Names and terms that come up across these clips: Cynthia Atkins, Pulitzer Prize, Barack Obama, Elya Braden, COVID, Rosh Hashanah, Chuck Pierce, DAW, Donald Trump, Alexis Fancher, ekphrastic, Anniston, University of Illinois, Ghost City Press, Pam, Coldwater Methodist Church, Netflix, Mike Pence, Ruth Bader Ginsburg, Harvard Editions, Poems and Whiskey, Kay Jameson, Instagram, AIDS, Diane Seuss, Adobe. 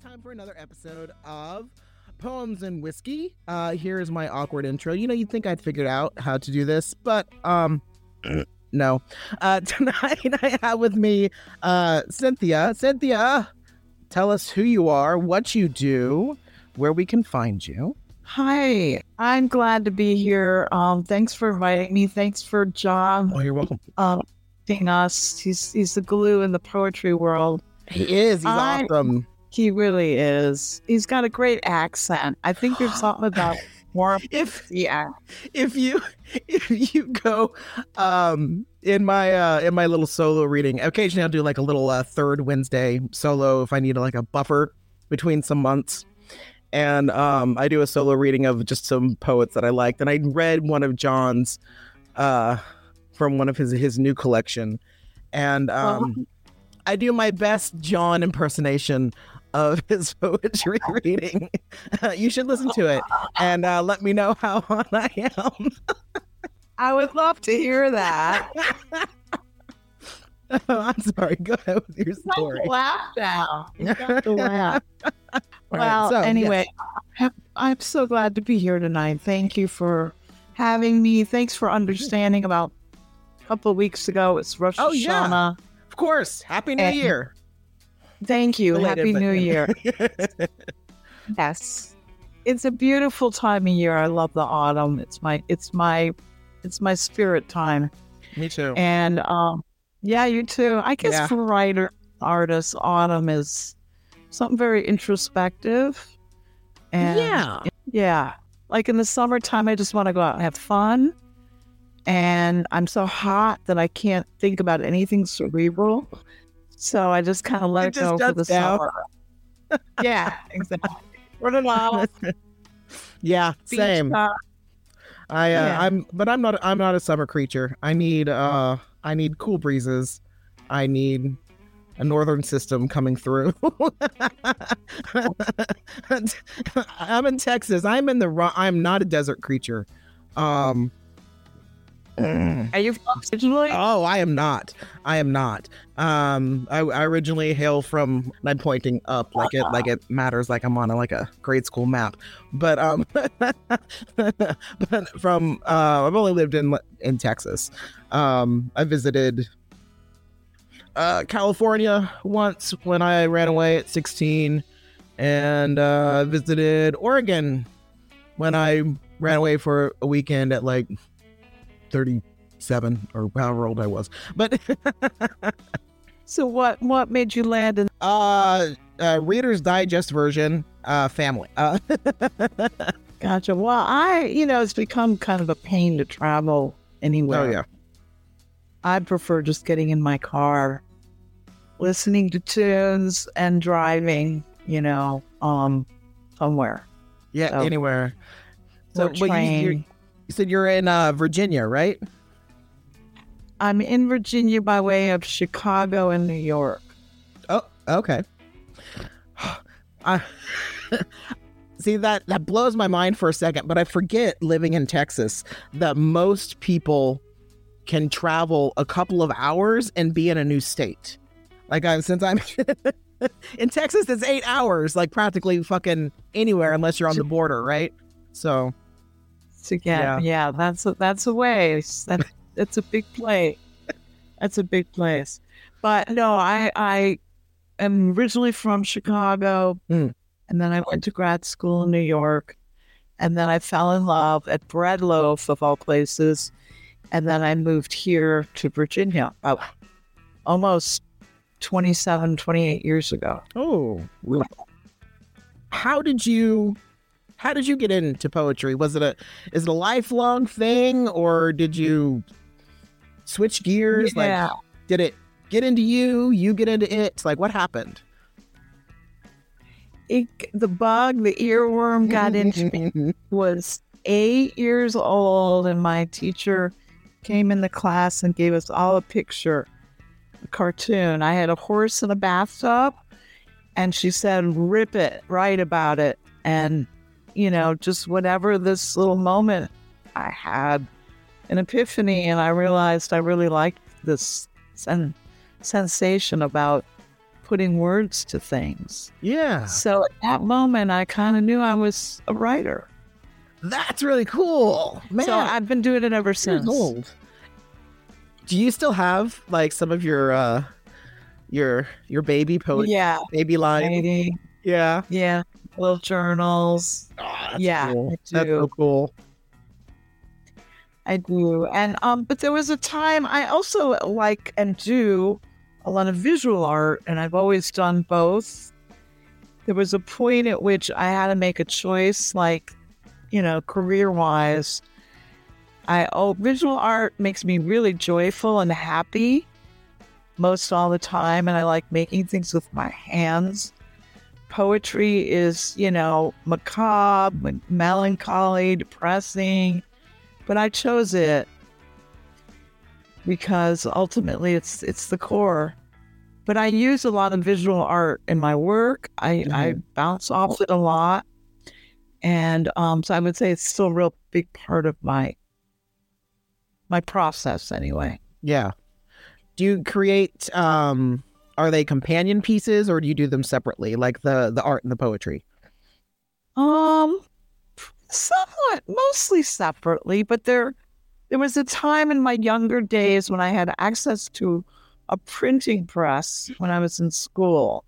It's time for another episode of Poems and Whiskey. Here is my awkward intro. You know, you'd think I'd figured out how to do this, but no. Tonight I have with me Cynthia. Cynthia, tell us who you are, what you do, where we can find you. Hi, I'm glad to be here. Thanks for inviting me. Thanks for John. Oh, you're welcome. Us. He's the glue in the poetry world. He is. He's awesome. He really is. He's got a great accent. I think there's something about warmth. If you go in my little solo reading, occasionally I'll do like a little third Wednesday solo if I need like a buffer between some months. And I do a solo reading of just some poets that I liked, and I read one of John's from one of his new collection, and I do my best John impersonation of his poetry reading. You should listen to it and let me know how on I am. I would love to hear that. Oh, I'm sorry. Go ahead with your story. Laugh now. Laugh. Well, right, so, anyway, yes. I'm so glad to be here tonight. Thank you for having me. Thanks for understanding. About a couple of weeks ago, it's Rosh Hashanah. Oh, yeah. Of course. Happy New Year. Thank you. Happy New Year. Yes, it's a beautiful time of year. I love the autumn. It's my spirit time. Me too. And yeah, you too. I guess for writer artists, autumn is something very introspective. And yeah. Like in the summertime, I just want to go out and have fun. And I'm so hot that I can't think about anything cerebral. So I just kind of let it go for the summer. Yeah, exactly. Yeah, same. I'm not a summer creature. I need cool breezes. I need a northern system coming through. I'm in Texas. I'm not a desert creature. Are you from originally? Oh, I am not. I originally hail from, and I'm pointing up like it matters, like I'm on a grade school map. But but from I've only lived in Texas. I visited California once when I ran away at 16, and visited Oregon when I ran away for a weekend at 37 or however old I was. But so what made you land in Reader's Digest version, family? Gotcha. Well, it's become kind of a pain to travel anywhere. Oh yeah. I prefer just getting in my car, listening to tunes and driving, somewhere. Yeah, so, anywhere. So you said you're in Virginia, right? I'm in Virginia by way of Chicago and New York. Oh, okay. See, that blows my mind for a second, but I forget, living in Texas, that most people can travel a couple of hours and be in a new state. Since I'm in Texas, it's 8 hours, practically fucking anywhere unless you're on the border, right? So... Yeah, that's a way. That's a big play. That's a big place. But no, I am originally from Chicago, and then I went to grad school in New York, and then I fell in love at Bread Loaf of all places, and then I moved here to Virginia almost 27, 28 years ago. Oh, really? How did you get into poetry? Is it a lifelong thing, or did you switch gears? Yeah. Did it get into you? You get into it? What happened? The bug, the earworm got into me. I was 8 years old, and my teacher came in the class and gave us all a picture, a cartoon. I had a horse in a bathtub, and she said, "Rip it, write about it." And just whatever, this little moment, I had an epiphany, and I realized I really liked this sensation about putting words to things. Yeah. So at that moment, I kind of knew I was a writer. That's really cool, man. So I've been doing it ever since. Old. Do you still have like some of your baby poetry? Yeah. Baby lines. Yeah. Yeah. Little journals. Oh, that's cool. That's so cool. I do. And but there was a time I also like and do a lot of visual art, and I've always done both. There was a point at which I had to make a choice, like, you know, career-wise. Visual art makes me really joyful and happy most all the time, and I like making things with my hands. Poetry is, you know, macabre, melancholy, depressing. But I chose it because ultimately it's the core. But I use a lot of visual art in my work. I bounce off it a lot. And so I would say it's still a real big part of my process anyway. Yeah. Do you create, are they companion pieces or do you do them separately? Like the art and the poetry? Somewhat, mostly separately, but there was a time in my younger days when I had access to a printing press when I was in school,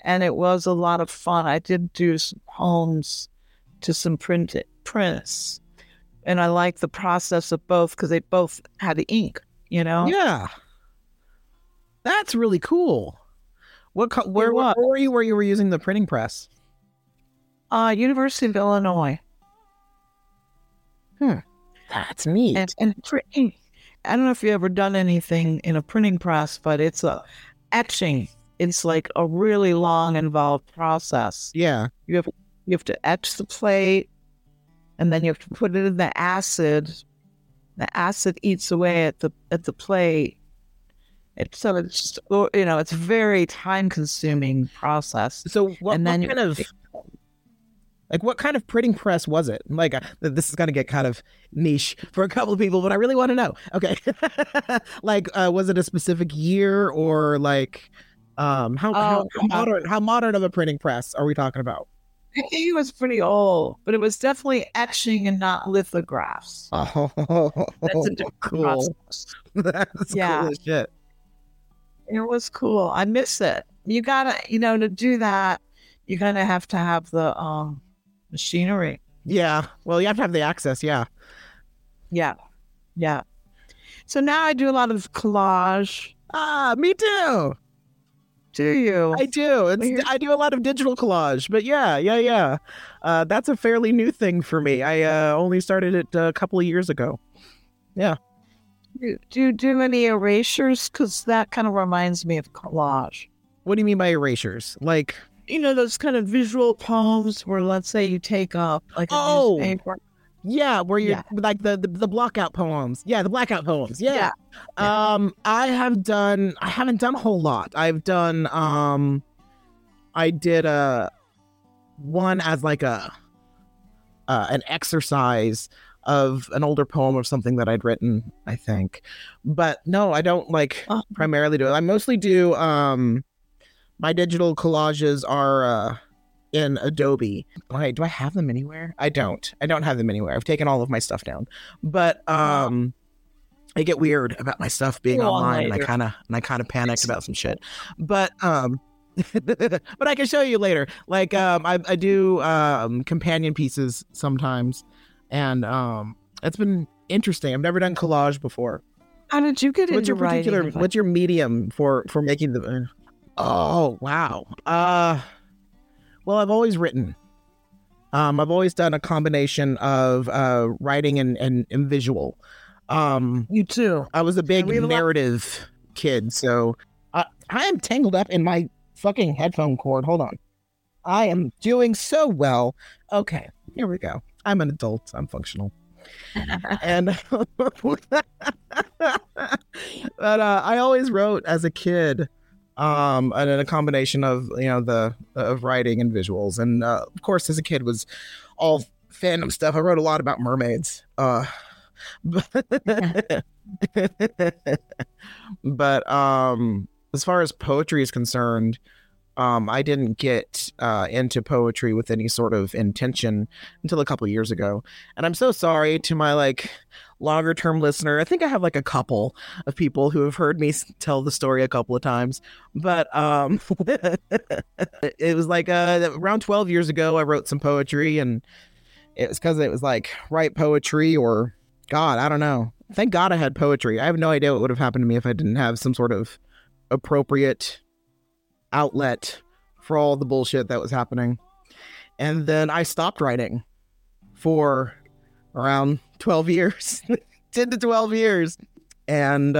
and it was a lot of fun. I did do some poems to some printed prints, and I liked the process of both because they both had the ink, you know? Yeah. That's really cool. Where were you where you were using the printing press? University of Illinois. That's neat. And printing. I don't know if you've ever done anything in a printing press, but it's etching. It's like a really long, involved process. Yeah. You have to etch the plate, and then you have to put it in the acid. The acid eats away at the plate. So it's just, you know, it's a very time-consuming process. So what kind of printing press was it? Like, this is going to get kind of niche for a couple of people, but I really want to know. Okay. Was it a specific year or how modern of a printing press are we talking about? I think it was pretty old, but it was definitely etching and not lithographs. Oh, that's a different process. That's cool as shit. It was cool. I miss it. You gotta, to do that, you kind of have to have the, machinery. Yeah. Well, you have to have the access. Yeah. Yeah. Yeah. So now I do a lot of collage. Ah, me too. Do you? I do. I do a lot of digital collage, but yeah. That's a fairly new thing for me. I only started it a couple of years ago. Yeah. Do you do any erasures? Because that kind of reminds me of collage. What do you mean by erasures? Like... You know, those kind of visual poems where, let's say, you take up like a newspaper. Yeah, where you're like the blackout poems. Yeah, the blackout poems. Yeah. I haven't done a whole lot. I've done, I did one as like an exercise of an older poem or something that I'd written, I think. But no, I don't primarily do it. I mostly do, my digital collages are in Adobe. Wait, do I have them anywhere? I don't have them anywhere. I've taken all of my stuff down. But I get weird about my stuff being online, and I kind of panicked about some shit. But but I can show you later. Like I do companion pieces sometimes, and it's been interesting. I've never done collage before. How did you get into writing? What's your medium for making the? Oh, wow. Well, I've always written. I've always done a combination of writing and visual. You too. I was a big narrative kid, so I am tangled up in my fucking headphone cord. Hold on. I am doing so well. Okay, here we go. I'm an adult. I'm functional. And but I always wrote as a kid. And then a combination of, of writing and visuals. And, of course, as a kid was all fandom stuff. I wrote a lot about mermaids. But as far as poetry is concerned, I didn't get into poetry with any sort of intention until a couple years ago. And I'm so sorry to my longer term listener. I think I have a couple of people who have heard me tell the story a couple of times. But it was around 12 years ago, I wrote some poetry, and it was because it was write poetry or God, I don't know. Thank God I had poetry. I have no idea what would have happened to me if I didn't have some sort of appropriate outlet for all the bullshit that was happening. And then I stopped writing for around 12 years, 10 to 12 years, and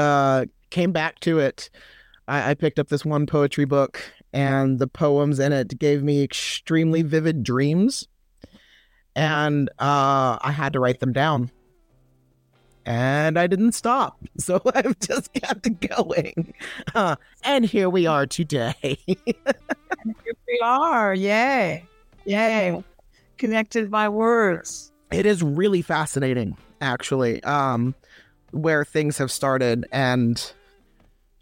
came back to it. I picked up this one poetry book, and the poems in it gave me extremely vivid dreams, and I had to write them down. And I didn't stop, so I've just kept going. And here we are today. Here we are, yay. Yay. Connected by words. It is really fascinating, actually, where things have started and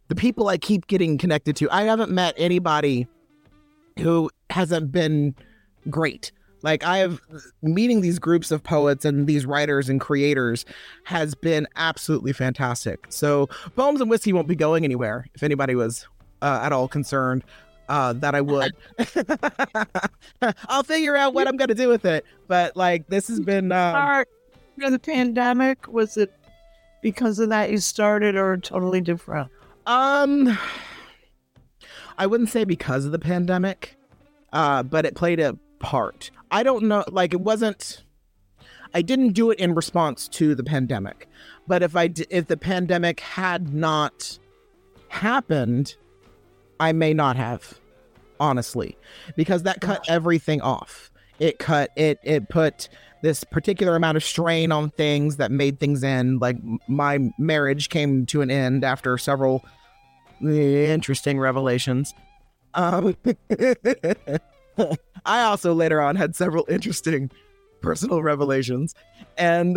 the people I keep getting connected to. I haven't met anybody who hasn't been great. I have meeting these groups of poets and these writers and creators has been absolutely fantastic. So Poems and Whiskey won't be going anywhere, if anybody was at all concerned that I would. I'll figure out what I'm going to do with it. But this has been... After the pandemic, was it because of that you started or totally different? I wouldn't say because of the pandemic, but it played a part. I don't know, it wasn't, I didn't do it in response to the pandemic, but if the pandemic had not happened, I may not have, honestly, because that cut everything off. It cut, it put this particular amount of strain on things that made things end. My marriage came to an end after several interesting revelations. I also later on had several interesting personal revelations, and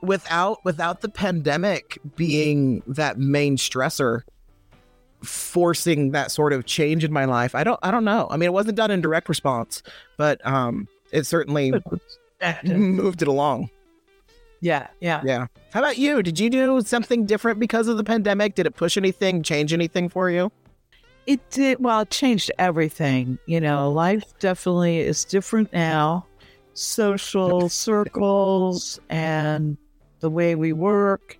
without the pandemic being that main stressor, forcing that sort of change in my life, I don't know. I mean, it wasn't done in direct response, but it certainly moved it along. Yeah. How about you? Did you do something different because of the pandemic? Did it push anything, change anything for you? It did. Well, it changed everything. Life definitely is different now. Social circles and the way we work.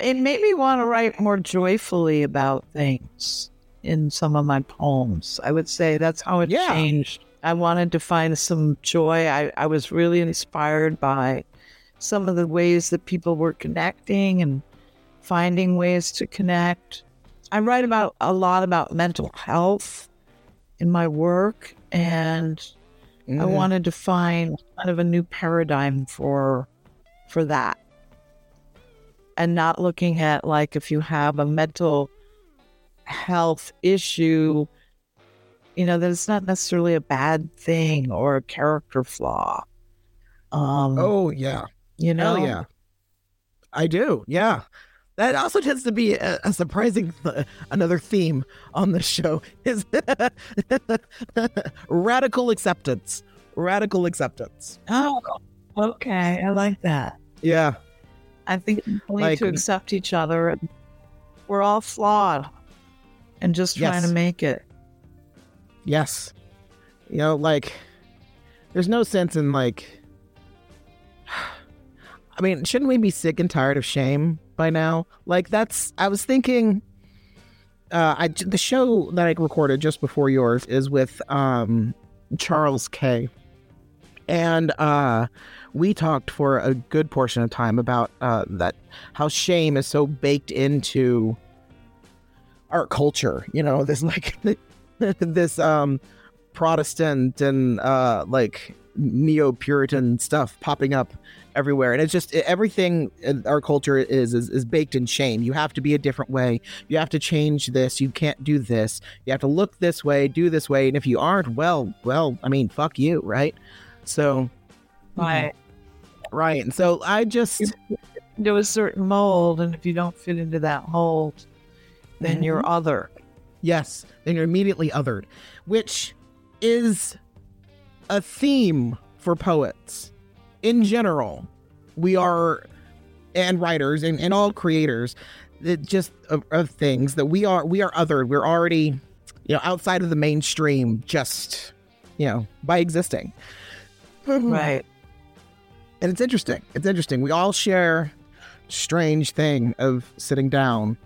It made me want to write more joyfully about things in some of my poems. I would say that's how it changed. I wanted to find some joy. I was really inspired by some of the ways that people were connecting and finding ways to connect. I write about a lot about mental health in my work, and I wanted to find kind of a new paradigm for that, and not looking at if you have a mental health issue, that it's not necessarily a bad thing or a character flaw. Hell yeah, I do, yeah. That also tends to be a surprising another theme on the show is radical acceptance. Oh, okay, I like that. Yeah, I think we need to accept each other. And we're all flawed, and just trying to make it. Yes, there's no sense in I mean, shouldn't we be sick and tired of shame by now? I was thinking, the show that I recorded just before yours is with Charles K. And we talked for a good portion of time about that, how shame is so baked into our culture. This this Protestant and neo-Puritan stuff popping up everywhere, and it's just everything in our culture is baked in shame. You have to be a different way, you have to change this, you can't do this, you have to look this way, do this way, and if you aren't, well I mean, fuck you, right? So right. And so I just do a certain mold, and if you don't fit into that mold, then you're other. Yes, then you're immediately othered, which is a theme for poets in general. We are, and writers and all creators, just of things that we are othered. We're already, outside of the mainstream, just, by existing. Right. And it's interesting. We all share strange thing of sitting down.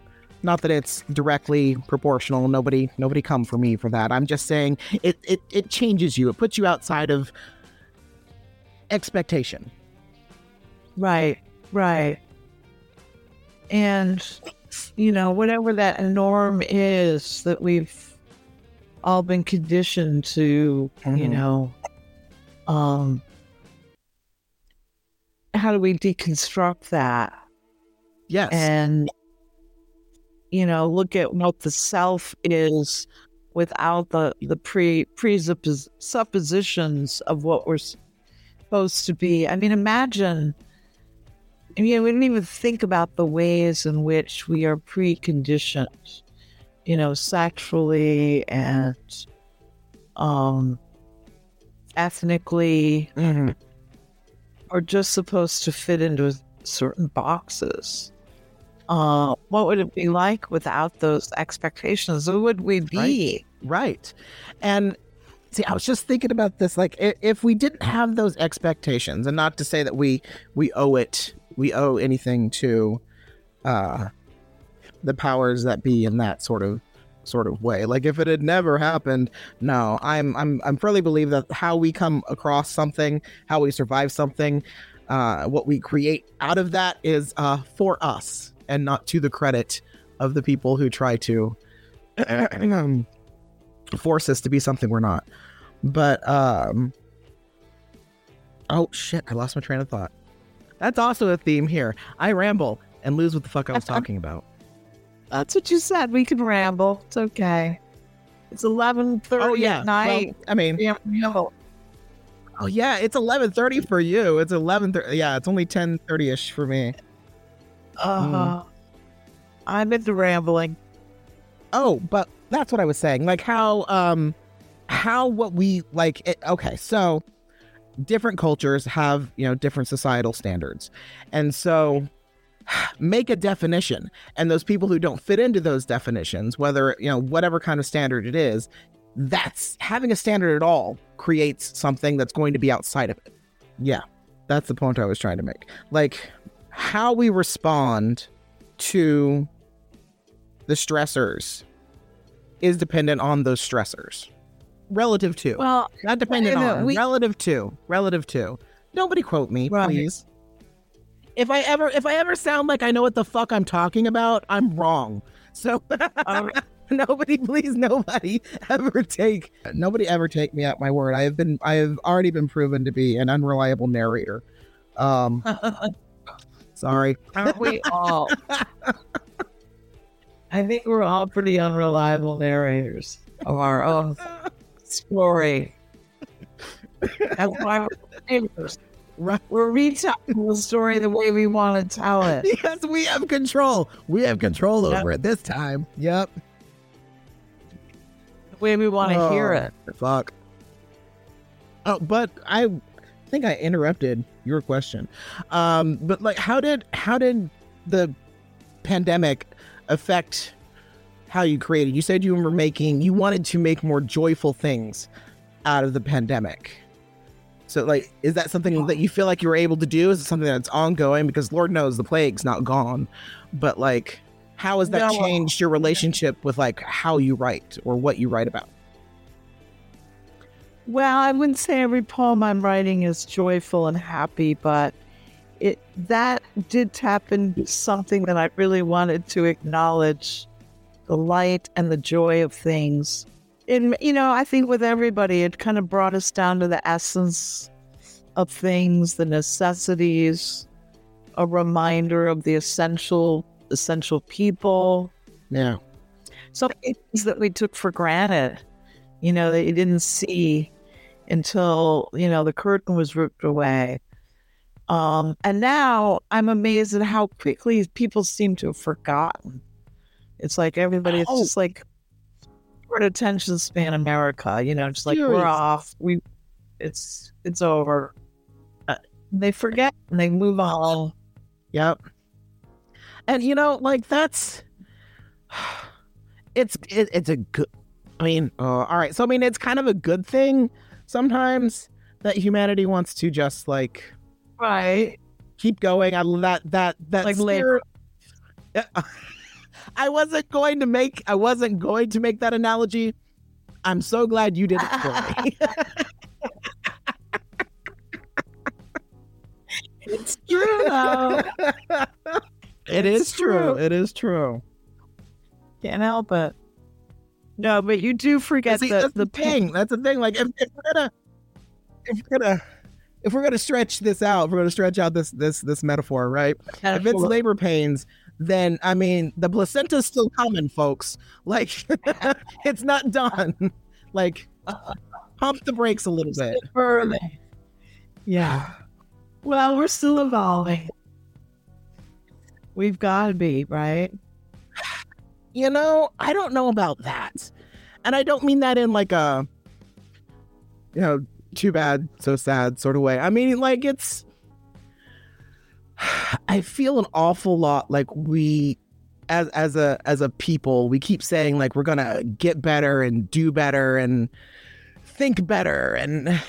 Not that it's directly proportional. Nobody come for me for that. I'm just saying it changes you. It puts you outside of expectation. Right. And, whatever that norm is that we've all been conditioned to, mm-hmm. How do we deconstruct that? Yes. And, look at what the self is without the presuppositions of what we're supposed to be. Imagine, we didn't even think about the ways in which we are preconditioned, sexually and ethnically, mm-hmm. are just supposed to fit into certain boxes. What would it be like without those expectations? Who would we be? Right. And see, I was just thinking about this, like if we didn't have those expectations, and not to say that we owe anything to the powers that be in that sort of way. Like if it had never happened, no, I'm firmly believe that how we come across something, how we survive something, what we create out of that is for us, and not to the credit of the people who try to force us to be something we're not. But, oh shit, I lost my train of thought. That's also a theme here. I ramble and lose what the fuck I was talking about. That's what you said. We can ramble. It's okay. It's 11:30 at night. Well, ramble. Oh yeah, it's 11:30 for you. It's 11:30. Yeah, it's only 10:30ish for me. I'm into rambling. Oh, but that's what I was saying. Like how what we like. So different cultures have, different societal standards. And so make a definition. And those people who don't fit into those definitions, whether, whatever kind of standard it is, that's having a standard at all creates something that's going to be outside of it. Yeah, that's the point I was trying to make. Like, how we respond to the stressors is dependent on those stressors. Relative to. Well, not dependent on. Relative to. Nobody quote me, right. Please. If I ever sound like I know what the fuck I'm talking about, I'm wrong. So nobody ever take me at my word. I have already been proven to be an unreliable narrator. Sorry. Aren't we all? I think we're all pretty unreliable narrators of our own story. That's why we're retelling the story the way we want to tell it. Because we have control. We have control over it this time. Yep. The way we want to hear it. Fuck. Oh, but I think I interrupted your question, but like, how did the pandemic affect how you created? You said you wanted to make more joyful things out of the pandemic. So, like, is that something that you feel like you were able to do? Is it something that's ongoing? Because Lord knows the plague's not gone. But like, how has that changed your relationship with like how you write or what you write about? Well, I wouldn't say every poem I'm writing is joyful and happy, but that did tap into something that I really wanted to acknowledge, the light and the joy of things. And, I think with everybody, it kind of brought us down to the essence of things, the necessities, a reminder of the essential people. Yeah. Some things that we took for granted, that you didn't see until, the curtain was ripped away. And now I'm amazed at how quickly people seem to have forgotten. It's like everybody is just like short attention span America, you know, just like seriously. We're off. It's over. They forget and they move on. Yep. And you know, like that's, it's a good, I mean, all right. So, I mean, it's kind of a good thing sometimes that humanity wants to just like, right. Keep going. That like later. I wasn't going to make that analogy. I'm so glad you didn't for me. It's true, though. It is true. It is true. Can't help it. No, but you do forget the thing. That's the thing. Like if we're gonna stretch this out, if we're gonna stretch out this metaphor, right? Metaphor. If it's labor pains, then I mean the placenta's still coming, folks. Like it's not done. Like pump the brakes a little bit. Further. Yeah. Well, we're still evolving. We've got to be, right? You know, I don't know about that. And I don't mean that in like a, you know, too bad, so sad sort of way. I mean, like I feel an awful lot like we, as a people, we keep saying like we're going to get better and do better and think better. And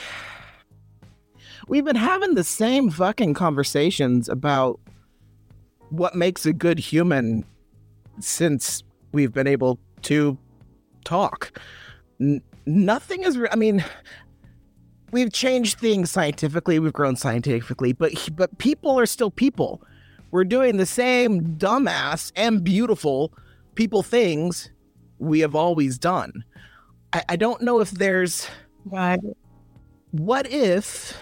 we've been having the same fucking conversations about what makes a good human since we've been able to talk. Nothing is... I mean, we've changed things scientifically. We've grown scientifically. But people are still people. We're doing the same dumbass and beautiful people things we have always done. I don't know if there's... Right. What if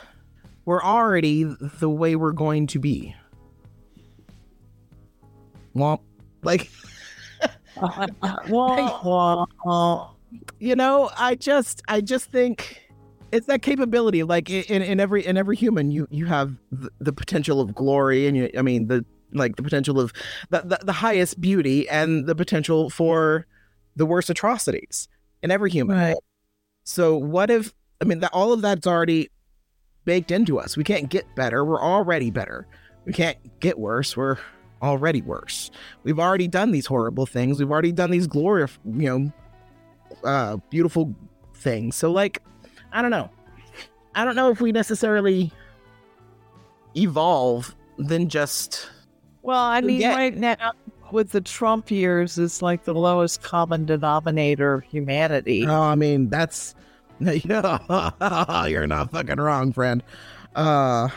we're already the way we're going to be? Womp. Like, you know, I just think it's that capability. Like in every human, you have the potential of glory, and the potential of the highest beauty, and the potential for the worst atrocities in every human. Right. So what if all of that's already baked into us? We can't get better. We're already better. We can't get worse. We're already worse. We've already done these horrible things. We've already done these glorious, beautiful things. So like, I don't know. I don't know if we necessarily evolve than just. Well, I mean, right now with the Trump years, it's like the lowest common denominator of humanity. Oh, I mean, that's, you're not fucking wrong, friend. But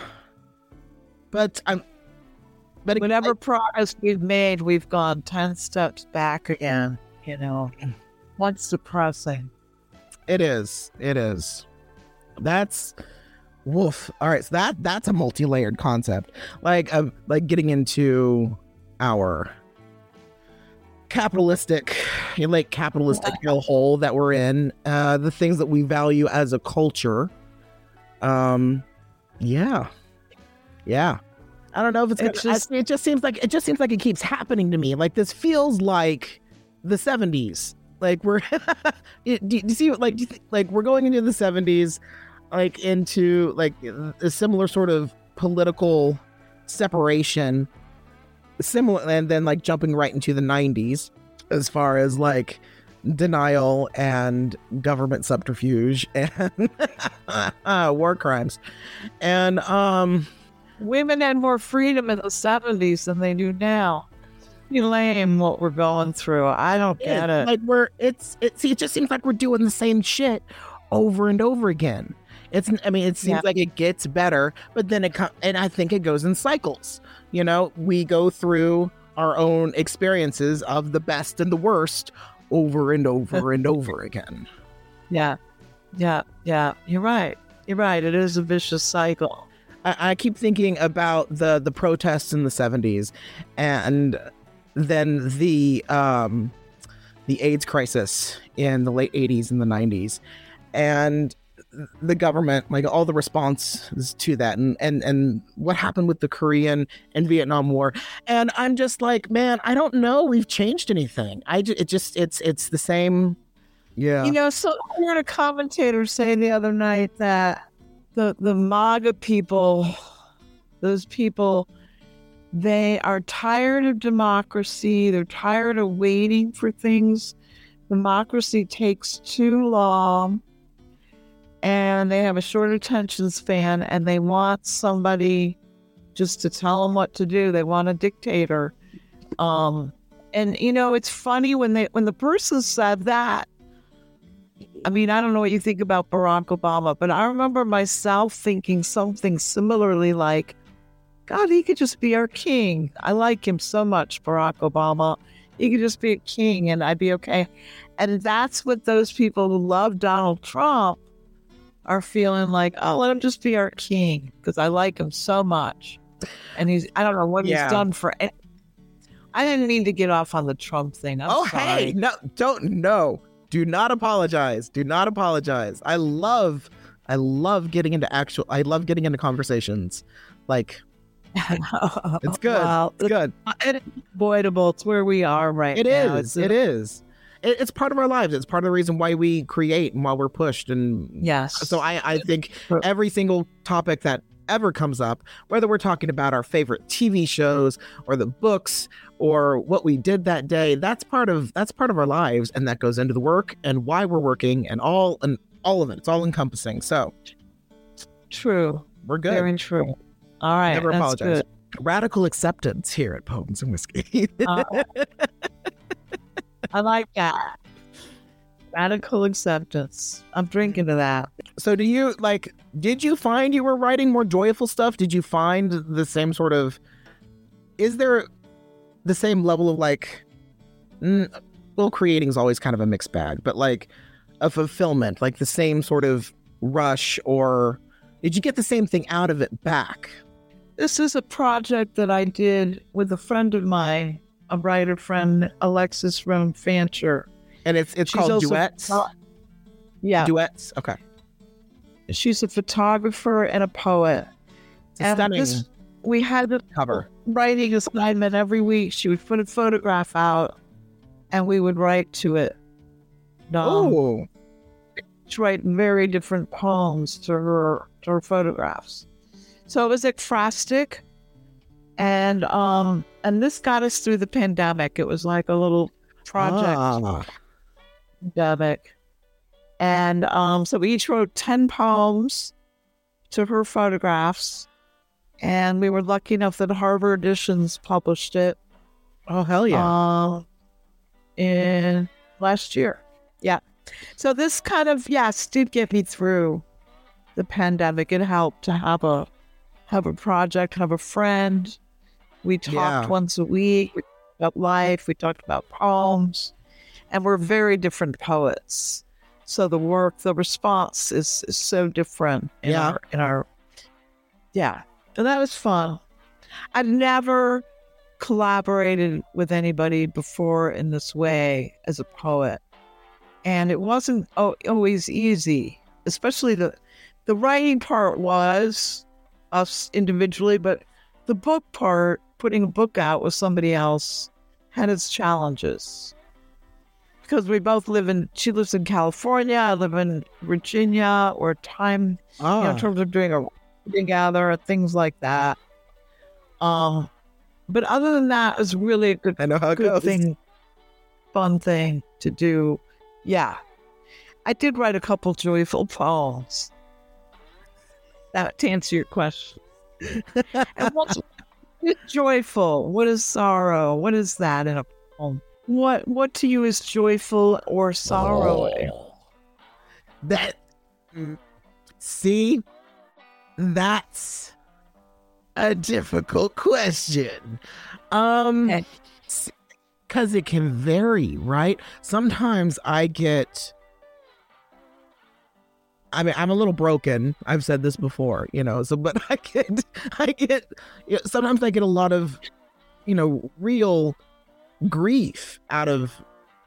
whatever progress we've made, we've gone 10 steps back again, you know. What's depressing? It is. That's woof. All right, so that's a multi-layered concept. Like getting into our capitalistic hellhole that we're in, the things that we value as a culture. Yeah. I don't know if it just seems like it keeps happening to me. Like this feels like the 70s. Like we're do you think we're going into the 70s, like into like a similar sort of political separation, similar, and then like jumping right into the 90s as far as like denial and government subterfuge and war crimes and Women had more freedom in the 70s than they do now. You lame what we're going through. I don't get it. Like it just seems like we're doing the same shit over and over again. It seems like it gets better, but then and I think it goes in cycles. You know, we go through our own experiences of the best and the worst over and over and over again. Yeah. You're right. It is a vicious cycle. I keep thinking about the protests in the 70s and then the AIDS crisis in the late 80s and the 90s and the government, like all the responses to that and what happened with the Korean and Vietnam War. And I'm just like, man, I don't know. We've changed anything. It's the same Yeah. You know, so I heard a commentator say the other night that the MAGA people, those people, they are tired of democracy. They're tired of waiting for things. Democracy takes too long, and they have a short attention span, and they want somebody just to tell them what to do. They want a dictator. And, you know, it's funny when the person said that. I mean, I don't know what you think about Barack Obama, but I remember myself thinking something similarly like, God, he could just be our king. I like him so much, Barack Obama. He could just be a king and I'd be okay. And that's what those people who love Donald Trump are feeling like, oh, let him just be our king because I like him so much. And he's, I don't know what he's done for it. I didn't mean to get off on the Trump thing. I'm sorry. Hey, no, do not apologize. Do not apologize. I love getting into conversations. Like, it's good. Well, it's good. It's unavoidable. It's where we are right now. It is. It's part of our lives. It's part of the reason why we create and why we're pushed. And yes. So I think every single topic that ever comes up, whether we're talking about our favorite TV shows or the books or what we did that day, that's part of our lives, and that goes into the work and why we're working and all of it. It's all encompassing. So true. We're good. Very true. All right. Never apologize. Good. Radical acceptance here at Poems and Whiskey. I like that. Radical acceptance. I'm drinking to that. So do you, like, did you find you were writing more joyful stuff? Did you find the same sort of, is there the same level of like, well, creating is always kind of a mixed bag, but like a fulfillment, like the same sort of rush, or did you get the same thing out of it back? This is a project that I did with a friend of mine, a writer friend, Alexis Fancher. And it's called Duets? Yeah. Duets? Okay. She's a photographer and a poet. It's a stunning cover. We had a writing assignment every week. She would put a photograph out, and we would write to it. Oh. She'd write very different poems to her photographs. So it was ekphrastic, and this got us through the pandemic. It was like a little project. Pandemic. And so we each wrote 10 poems to her photographs, and we were lucky enough that Harvard Editions published it. Oh, hell yeah. In last year. Yeah. So this kind of, did get me through the pandemic. It helped to have a project, have a friend. We talked once a week. We talked about life. We talked about poems. And we're very different poets. So the response is so different in our. And that was fun. I'd never collaborated with anybody before in this way as a poet. And it wasn't always easy, especially the writing part was us individually, but the book part, putting a book out with somebody else, had its challenges. Because we both she lives in California, I live in Virginia, or time, in terms of doing a together, things like that. But other than that, it was really a good thing, fun thing to do. Yeah. I did write a couple joyful poems. That to answer your question. And what is joyful? What is sorrow? What is that in a poem? What to you is joyful or sorrowing? That's a difficult question. Because it can vary, right? Sometimes I'm a little broken. I've said this before, but sometimes I get a lot of, real grief out of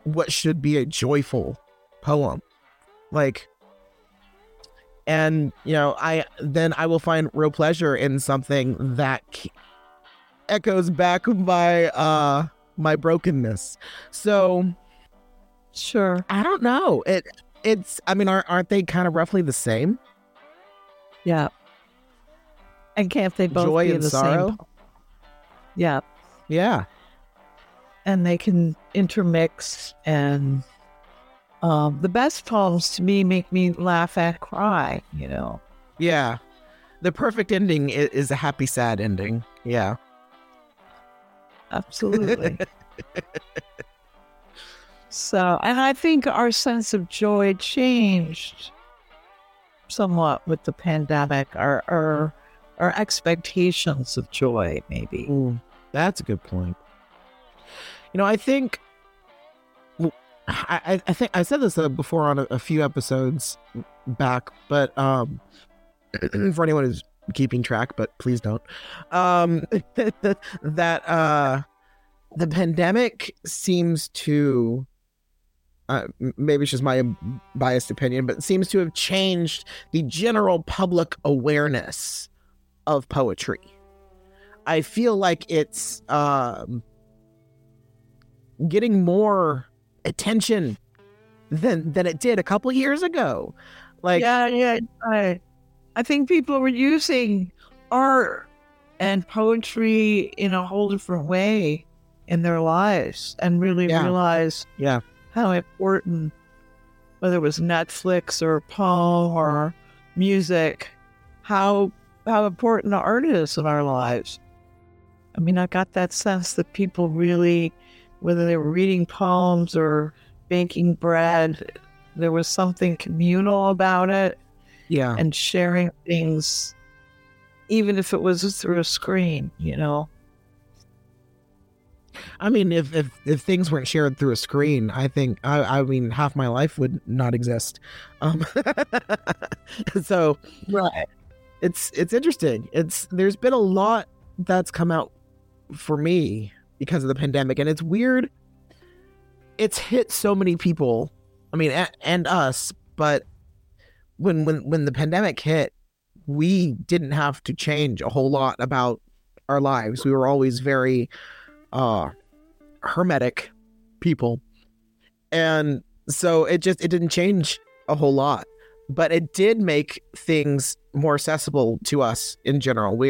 what should be a joyful poem, I will find real pleasure in something that echoes back my brokenness. So Sure. I don't know. It's. I mean, aren't they kind of roughly the same? Yeah. And can't they both joy be and the sorrow? Same? Yeah. Yeah. And they can intermix, and the best poems to me make me laugh and cry, you know. Yeah. The perfect ending is a happy, sad ending. Yeah. Absolutely. So, and I think our sense of joy changed somewhat with the pandemic, our expectations of joy, maybe. Ooh, that's a good point. You know, I think I said this before on a few episodes back, but for anyone who's keeping track, but please don't, that the pandemic seems to, maybe it's just my biased opinion, but seems to have changed the general public awareness of poetry. I feel like it's getting more attention than it did a couple years ago. Like, yeah. I think people were using art and poetry in a whole different way in their lives, and really realized how important, whether it was Netflix or poem or music, how important art is in our lives. I mean, I got that sense that people really, whether they were reading poems or baking bread, there was something communal about it. Yeah. And sharing things, even if it was through a screen, you know. I mean, if things weren't shared through a screen, I think, I mean, half my life would not exist. So right. It's interesting. There's been a lot that's come out for me because of the pandemic. And it's weird. It's hit so many people, I mean, and us, but when the pandemic hit, we didn't have to change a whole lot about our lives. We were always very hermetic people, and so it didn't change a whole lot, but it did make things more accessible to us in general.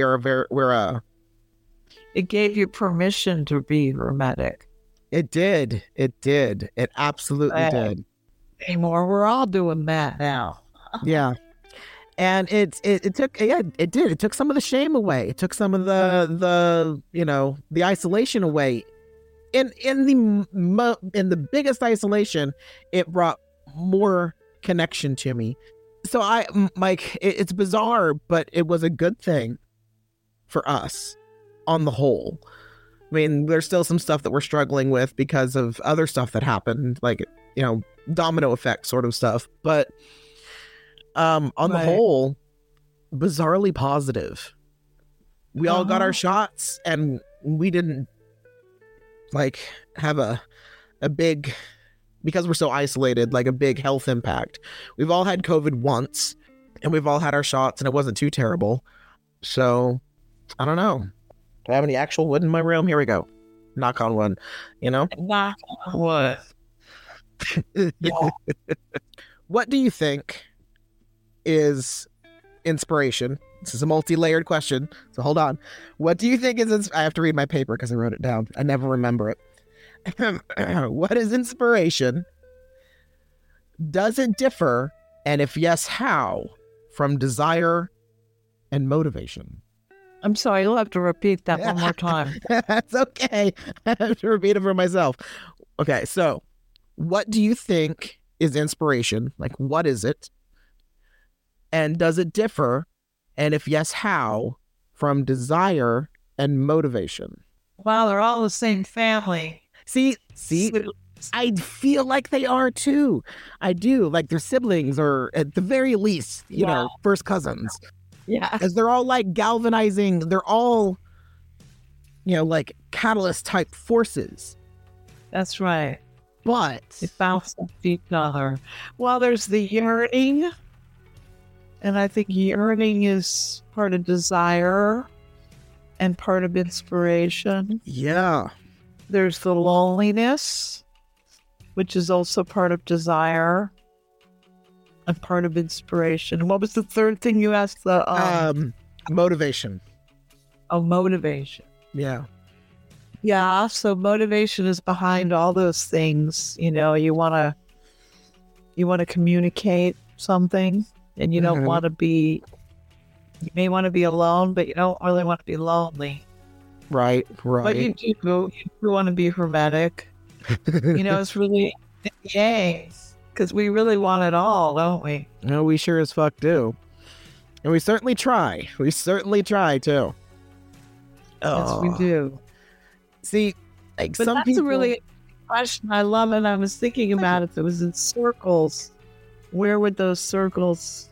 It gave you permission to be hermetic. It did. It absolutely did. Anymore, we're all doing that now. Yeah. And it took some of the shame away. It took some of the you know, the isolation away. In the biggest isolation, it brought more connection to me. So it's bizarre, but it was a good thing for us on the whole. I mean, there's still some stuff that we're struggling with because of other stuff that happened, like, you know, domino effect sort of stuff, but on the whole, bizarrely positive. We all got our shots, and we didn't like have a big, because we're so isolated, like a big health impact. We've all had COVID once, and we've all had our shots, and it wasn't too terrible. So I don't know. Do I have any actual wood in my room? Here we go. Knock on wood, you know? Knock on wood. Yeah. What do you think is inspiration? This is a multi-layered question, so hold on. What do you think I have to read my paper because I wrote it down. I never remember it. What is inspiration? Does it differ, and if yes, how, from desire and motivation? I'm sorry, you'll have to repeat that one more time. That's okay. I have to repeat it for myself. Okay, so what do you think is inspiration? Like, what is it? And does it differ, and if yes, how, from desire and motivation? Wow, they're all the same family. See, I feel like they are too. I do. Like, they're siblings, or at the very least, you know, first cousins. Yeah. Because they're all like galvanizing, they're all, you know, like catalyst type forces. That's right. But they bounce off each other. Well, there's the yearning. And I think yearning is part of desire and part of inspiration. Yeah. There's the loneliness which is also part of desire and part of inspiration. What was the third thing you asked? The motivation. Oh, motivation. Yeah. Yeah. So motivation is behind all those things. You know, you want to communicate something, and you don't want to be. You may want to be alone, but you don't really want to be lonely. Right. Right. But you do want to be hermetic. You know, it's really yay, because we really want it all, don't we? No, we sure as fuck do, and we certainly try. We certainly try too. Oh. Yes, we do. See, like, but some that's people... a really question. I love it. I was thinking about if it was in circles, where would those circles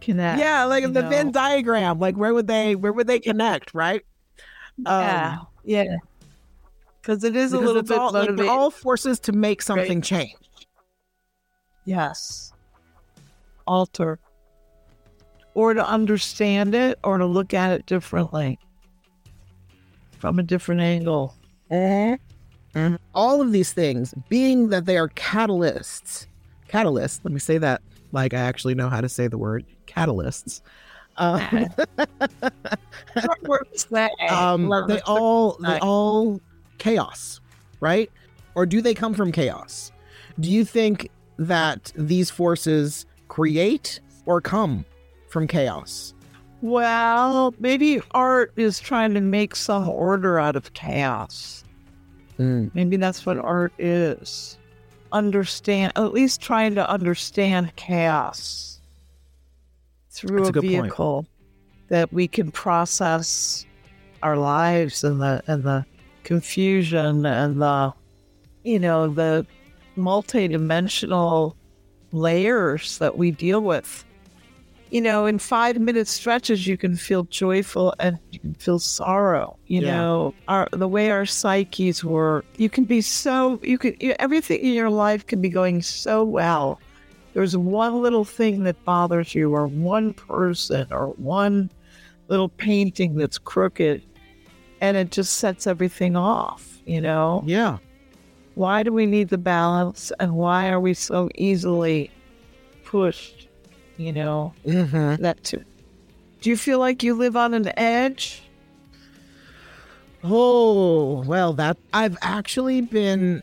connect? Yeah, like the Venn diagram. Like where would they connect? Right? Yeah. Because it is a little bit all, like, all forces to make something change. Yes. Alter. Or to understand it, or to look at it differently. From a different angle. All of these things, being that they are catalysts. Catalysts, let me say that like I actually know how to say the word. Catalysts. They all chaos, right? Or do they come from chaos? Do you think that these forces create or come from chaos? Well, maybe art is trying to make some order out of chaos. Maybe that's what art is. At least trying to understand chaos through a vehicle that we can process our lives and the confusion and the multidimensional layers that we deal with. You know, in 5-minute stretches, you can feel joyful and you can feel sorrow. You know, the way our psyches work, everything in your life can be going so well. There's one little thing that bothers you, or one person, or one little painting that's crooked, and it just sets everything off, you know? Yeah. Why do we need the balance, and why are we so easily pushed? You know, that too. Do you feel like you live on an edge? Oh, well, that I've actually been.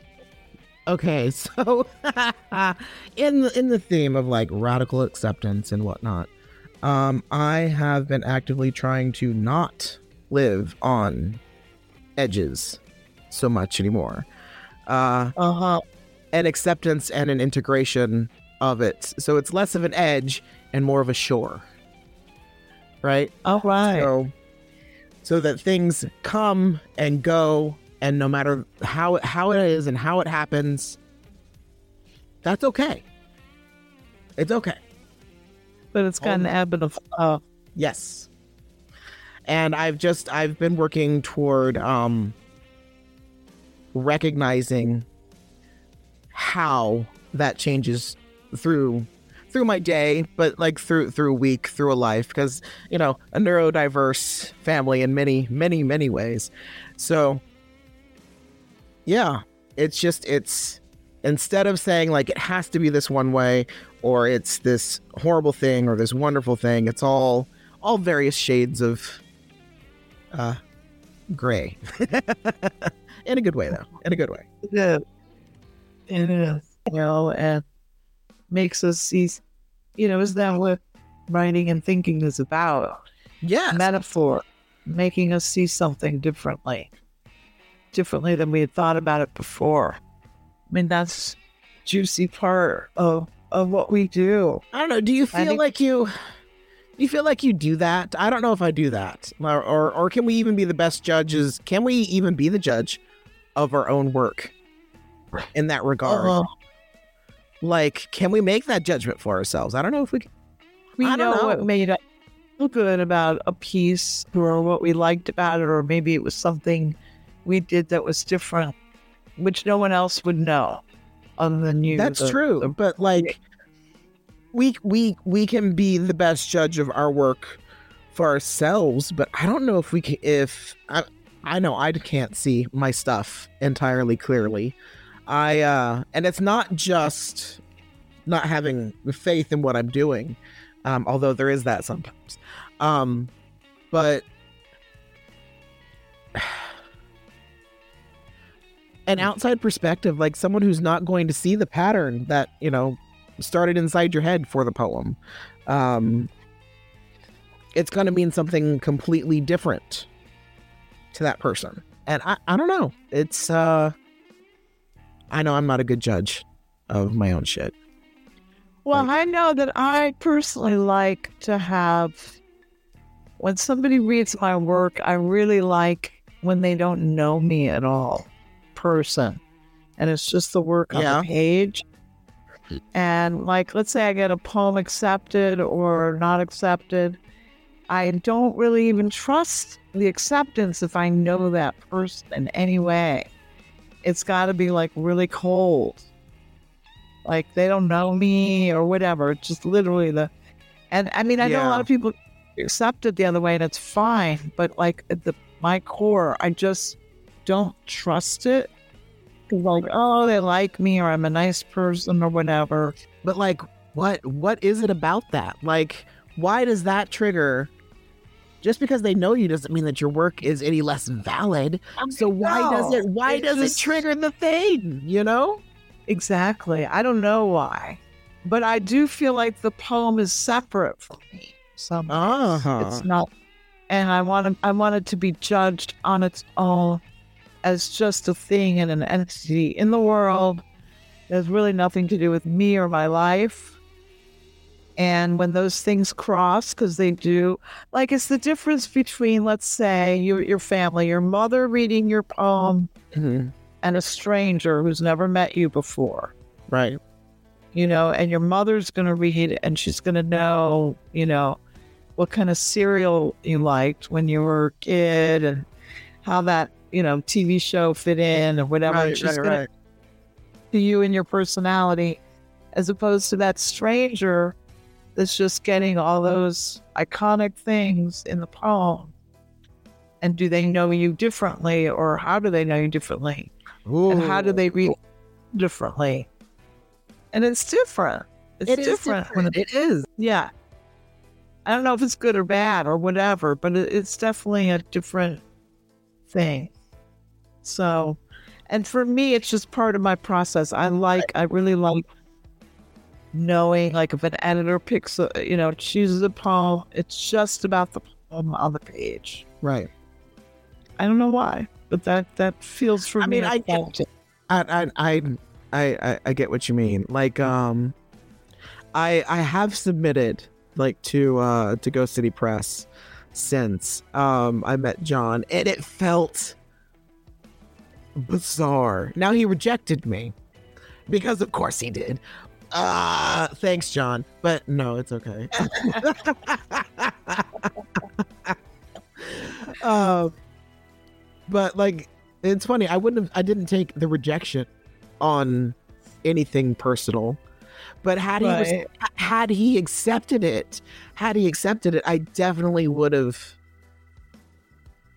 Okay, so in the theme of like radical acceptance and whatnot, I have been actively trying to not live on edges so much anymore. An acceptance and an integration of it, so it's less of an edge and more of a shore, right? Oh, right. So that things come and go, and no matter how it is and how it happens, that's okay. It's okay, but it's got an ebb and a flow. Yes, and I've been working toward recognizing how that changes through my day, but like through a week, through a life, because, you know, a neurodiverse family in many, many, many ways. So, yeah, it's instead of saying like it has to be this one way, or it's this horrible thing or this wonderful thing, it's all various shades of gray. In a good way, though. In a good way. Yeah. It is. You know, and makes us see, you know, is that what writing and thinking is about? Yes. Metaphor, making us see something differently than we had thought about it before. I mean, that's a juicy part of what we do. I don't know. Do you feel like you do that? I don't know if I do that, or can we even be the best judges? Can we even be the judge of our own work in that regard? Like, can we make that judgment for ourselves? I don't know if we can. We know what made us feel good about a piece, or what we liked about it, or maybe it was something we did that was different, which no one else would know other than you. That's true. But like, we can be the best judge of our work for ourselves, but I don't know if we can. If I know I can't see my stuff entirely clearly. And it's not just not having faith in what I'm doing, although there is that sometimes. But an outside perspective, like someone who's not going to see the pattern that, you know, started inside your head for the poem, it's going to mean something completely different to that person. And I don't know. It's, I know I'm not a good judge of my own shit. Well, like, I know that I personally like to have, when somebody reads my work, I really like when they don't know me at all, person. And it's just the work on the page. And like, let's say I get a poem accepted or not accepted. I don't really even trust the acceptance if I know that person in any way. It's got to be like really cold. Like they don't know me or whatever. It's just literally the, and I mean, I know a lot of people accept it the other way and it's fine, but like at the, my core, I just don't trust it. Like, oh, they like me or I'm a nice person or whatever. But like, what is it about that? Like, why does that trigger? Just because they know you doesn't mean that your work is any less valid. So why does it trigger the thing, you know? Exactly. I don't know why. But I do feel like the poem is separate from me somehow. It's not, and I want it to be judged on its own as just a thing and an entity in the world. There's really nothing to do with me or my life. And when those things cross, because they do, like it's the difference between, let's say, your family, your mother reading your poem and a stranger who's never met you before. Right. You know, and your mother's going to read it and she's going to know, you know, what kind of cereal you liked when you were a kid and how that, you know, TV show fit in or whatever. Right, and she's going to you and your personality, as opposed to that stranger that's just getting all those iconic things in the poem. And do they know you differently, or how do they know you differently? Ooh. And how do they read differently? And it's different. It is different. Yeah. I don't know if it's good or bad or whatever, but it's definitely a different thing. So, and for me, it's just part of my process. I really like knowing, like if an editor picks a, you know, chooses a poem, it's just about the poem on the page. Right. I don't know why, but that feels for me. I mean, I get what you mean. Like, I have submitted like to Ghost City Press since I met John, and it felt bizarre. Now he rejected me because, of course, he did. Thanks, John. But no, it's okay. But like, it's funny. I didn't take the rejection on anything personal. But had he accepted it, I definitely would have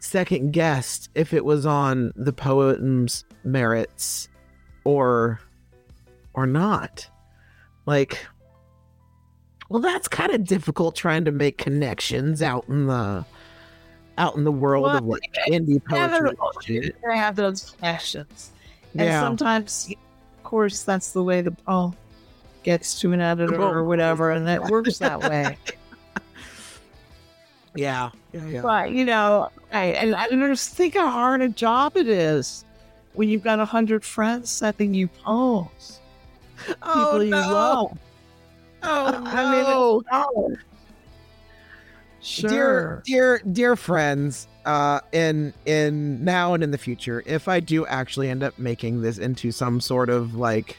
second guessed if it was on the poem's merits or not. Like, well, that's kind of difficult trying to make connections out in the world of like indie poetry. I have those connections, and sometimes, of course, that's the way the poem gets to an editor or whatever, and it works that way. Yeah. But you know, I think how hard a job it is when you've got 100 friends sending you poems. People you love. Sure. Dear friends, in now and in the future, if I do actually end up making this into some sort of like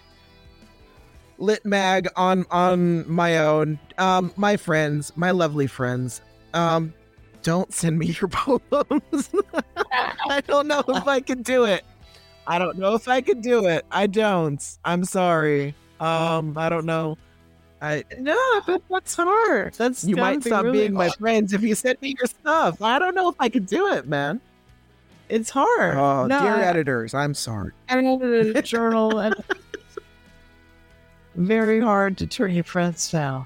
lit mag on my own, my friends, my lovely friends, don't send me your poems. I don't know if I could do it. I don't. I'm sorry. I don't know. But that's hard. You might stop being my friends if you send me your stuff. I don't know if I could do it, man. It's hard. Oh, no, dear editors, I'm sorry. I edited a journal and very hard to turn your friends down.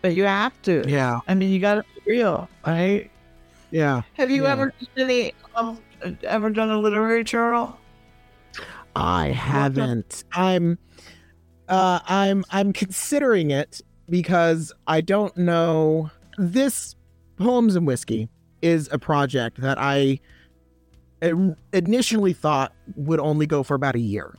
But you have to. Yeah. I mean, you got to be real, right? Yeah. Have you ever done a literary journal? I haven't. I'm considering it because I don't know. This Poems and Whiskey is a project that I initially thought would only go for about a year.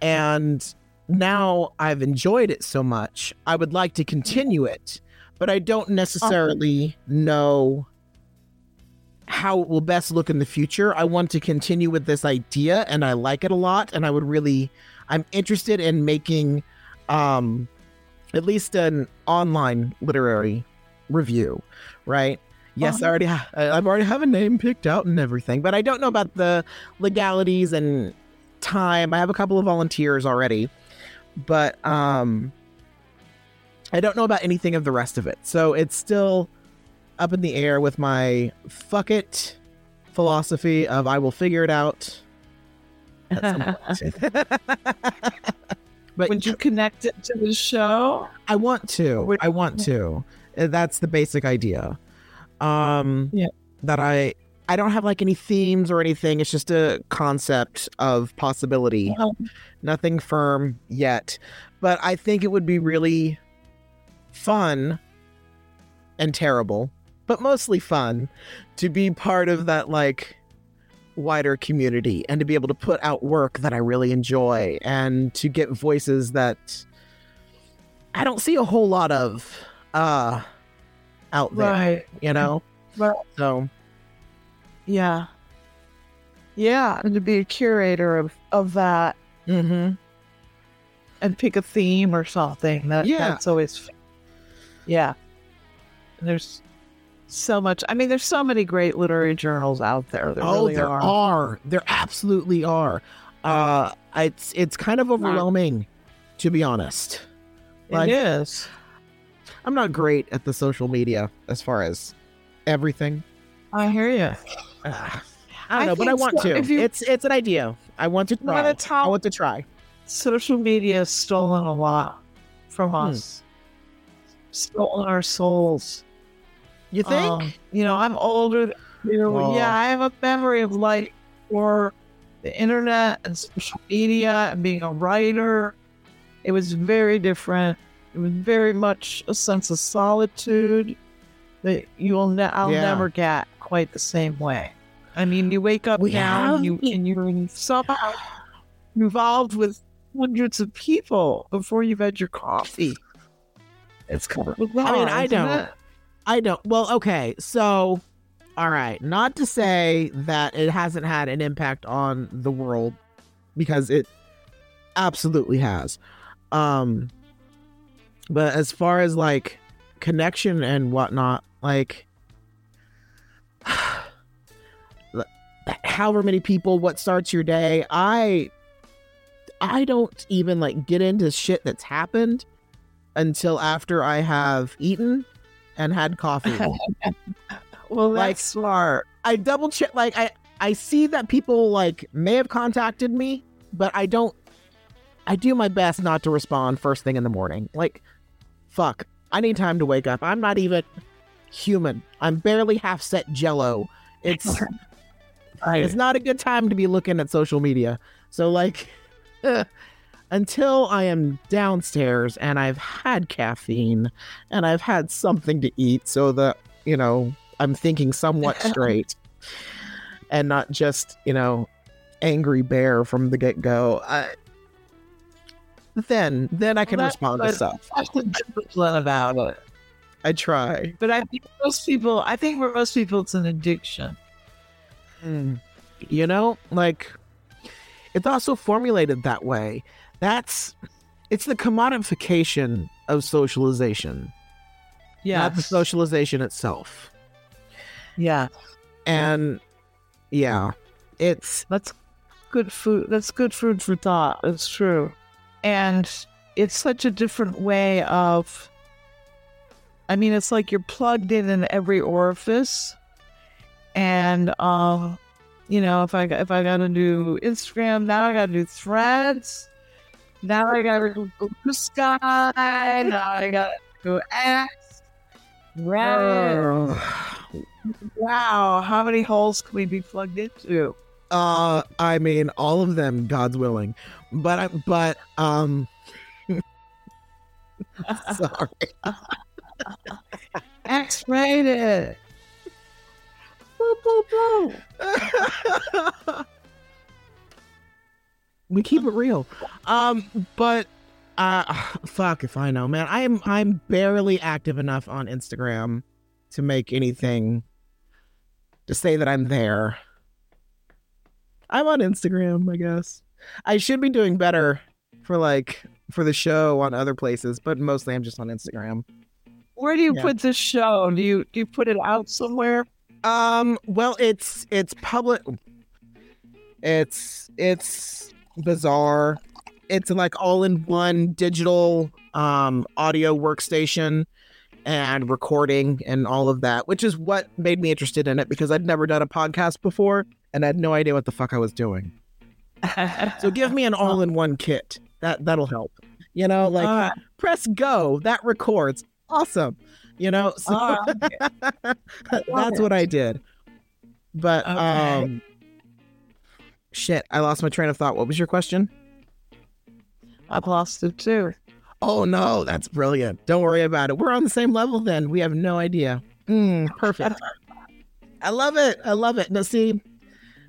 And now I've enjoyed it so much, I would like to continue it, but I don't necessarily know how it will best look in the future. I want to continue with this idea, and I like it a lot, and I'm interested in making at least an online literary review, right? Yes, I already have a name picked out and everything, but I don't know about the legalities and time. I have a couple of volunteers already, but I don't know about anything of the rest of it. So it's still up in the air with my fuck it philosophy of I will figure it out at some point. But would you connect it to the show? I want to. That's the basic idea. That I don't have like any themes or anything. It's just a concept of possibility. Nothing firm yet, but I think it would be really fun and terrible, but mostly fun to be part of that like wider community and to be able to put out work that I really enjoy and to get voices that I don't see a whole lot of out there, right? You know? Right. So yeah. Yeah. And to be a curator of that. Mm-hmm. And pick a theme or something. That's always fun. Yeah. And there's so much. I mean, there's so many great literary journals out there. There really are. There absolutely are. It's kind of overwhelming, to be honest. It is. I'm not great at the social media as far as everything. I hear you. I don't know, but I want to. It's an idea. I want to try. I want to try. Social media has stolen a lot from us. Stolen our souls. You think? I'm older. I have a memory of like for the internet and social media and being a writer. It was very different. It was very much a sense of solitude that I'll never get quite the same way. I mean, you wake up now and you're somehow involved with hundreds of people before you've had your coffee. It's covered. I don't. Well, okay. So, all right. Not to say that it hasn't had an impact on the world, because it absolutely has. But as far as like connection and whatnot, like however many people, what starts your day? I don't even like get into shit that's happened until after I have eaten and had coffee. Well, that's like, smart. I double check. Like I see that people like may have contacted me, but I don't. I do my best not to respond first thing in the morning. Like, fuck. I need time to wake up. I'm not even human. I'm barely half set Jell-O. It's not a good time to be looking at social media. So like, until I am downstairs and I've had caffeine and I've had something to eat so that, I'm thinking somewhat straight and not just, angry bear from the get-go. Then I can respond to stuff. I'm disciplined about it. I try. But I think for most people, it's an addiction. Like, it's also formulated that way. It's the commodification of socialization. Yeah. Not the socialization itself. Yeah. And that's good food. That's good food for thought. It's true. And it's such a different way of, I mean, it's like you're plugged in every orifice And, you know, if I got to do Instagram, now I got to do Threads. Now I got to do Blue Sky. Now I got to do X. Wow. How many holes can we be plugged into? I mean, all of them, God's willing. But sorry. X-rated. Boop, boop, boop. We keep it real. Fuck if I know, man. I'm barely active enough on Instagram to make anything to say that I'm there. I'm on Instagram, I guess. I should be doing better for the show on other places, but mostly I'm just on Instagram. Where do you put this show? Do you put it out somewhere? Well, it's public. It's bizarre. It's like all in one digital audio workstation and recording and all of that, which is what made me interested in it, because I'd never done a podcast before and I had no idea what the fuck I was doing. So give me an all in one kit. That'll help. You know, like press go, that records. Awesome. You know, so that's what I did. But okay. Shit, I lost my train of thought. What was your question? I've lost it too. Oh no, that's brilliant. Don't worry about it. We're on the same level then. We have no idea. Perfect. I love it. I love it. Now see,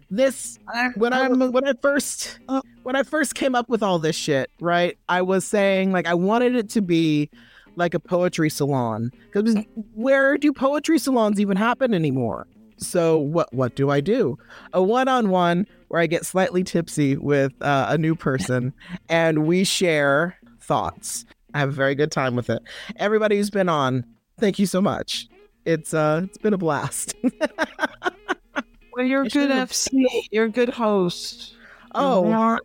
this when I first came up with all this shit, right? I was saying like I wanted it to be like a poetry salon, because where do poetry salons even happen anymore? So what do I do? A one-on-one where I get slightly tipsy with a new person and we share thoughts. I have a very good time with it. Everybody who's been on, thank you so much. It's been a blast. Well, you're good FC. You're a good host. Oh.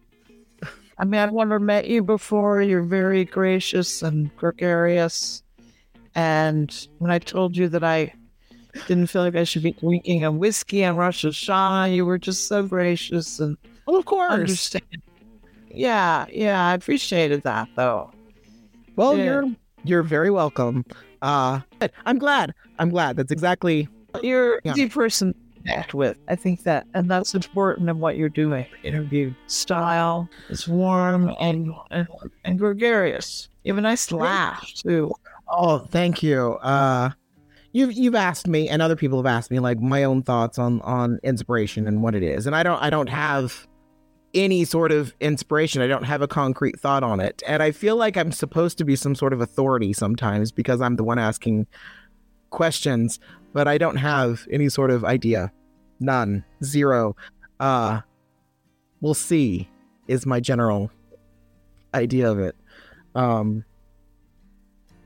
I mean, I've never met you before. You're very gracious and gregarious. And when I told you that I didn't feel like I should be drinking a whiskey on Rosh Hashanah, you were just so gracious and of course understanding. Yeah, I appreciated that though. Well, yeah. You're very welcome. I'm glad. That's exactly you're the person to act with. I think that, and that's important in what you're doing. Interview style is warm and gregarious. You have a nice laugh too. Oh, thank you. You've asked me, and other people have asked me, like my own thoughts on inspiration and what it is, and I don't have any sort of inspiration. I don't have a concrete thought on it, and I feel like I'm supposed to be some sort of authority sometimes because I'm the one asking questions, but I don't have any sort of idea, none, zero. We'll see is my general idea of it.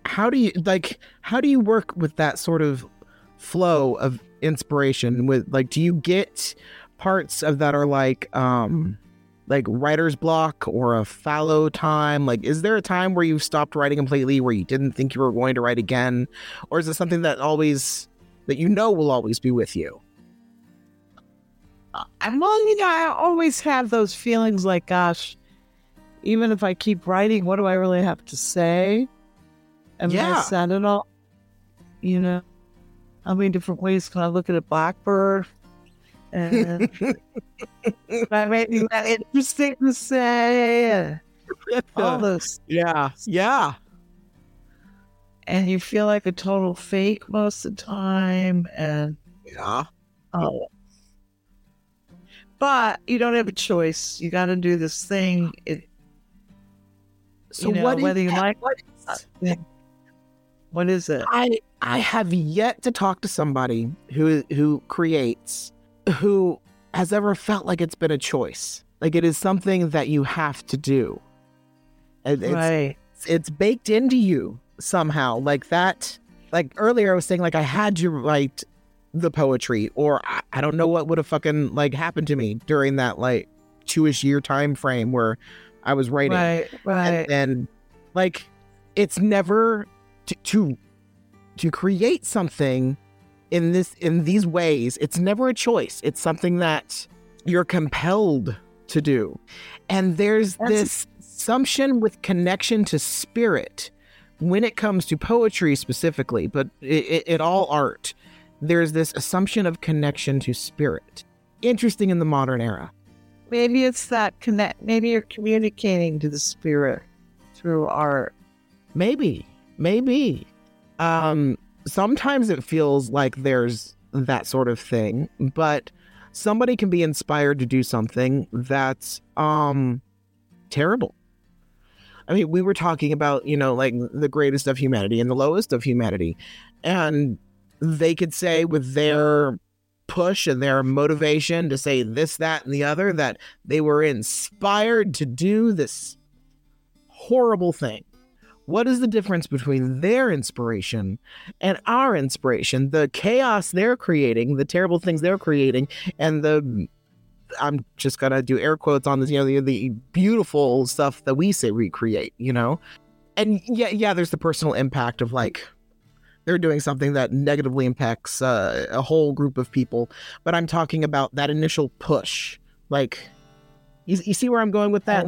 How do you work with that sort of flow of inspiration? With like, do you get parts of that are like writer's block or a fallow time? Like, is there a time where you stopped writing completely, where you didn't think you were going to write again, or is it something that will always be with you? Well, you know, I always have those feelings like, gosh, even if I keep writing, what do I really have to say? And I said it all, you know, how many different ways can I look at a blackbird? And I made you that interesting to say. All those. Yeah. Yeah. And you feel like a total fake most of the time. And but you don't have a choice. You got to do this thing. What is it? I have yet to talk to somebody who creates, who has ever felt like it's been a choice. Like it is something that you have to do. And right. It's baked into you somehow. Like that, like earlier I was saying, like I had to write the poetry, or I don't know what would have fucking like happened to me during that like 2-ish year time frame where I was writing. Right. And like, it's never to create something in these ways, it's never a choice. It's something that you're compelled to do. And there's this assumption with connection to spirit when it comes to poetry specifically, but it all art. There's this assumption of connection to spirit. Interesting in the modern era. Maybe it's that connect. Maybe you're communicating to the spirit through art. Maybe. Sometimes it feels like there's that sort of thing, but somebody can be inspired to do something that's terrible. I mean, we were talking about, like the greatest of humanity and the lowest of humanity. And they could say with their push and their motivation to say this, that, and the other, that they were inspired to do this horrible thing. What is the difference between their inspiration and our inspiration? The chaos they're creating, the terrible things they're creating, and the, I'm just going to do air quotes on this, the beautiful stuff that we say recreate, And yeah, there's the personal impact of like, they're doing something that negatively impacts a whole group of people. But I'm talking about that initial push. Like, you see where I'm going with that?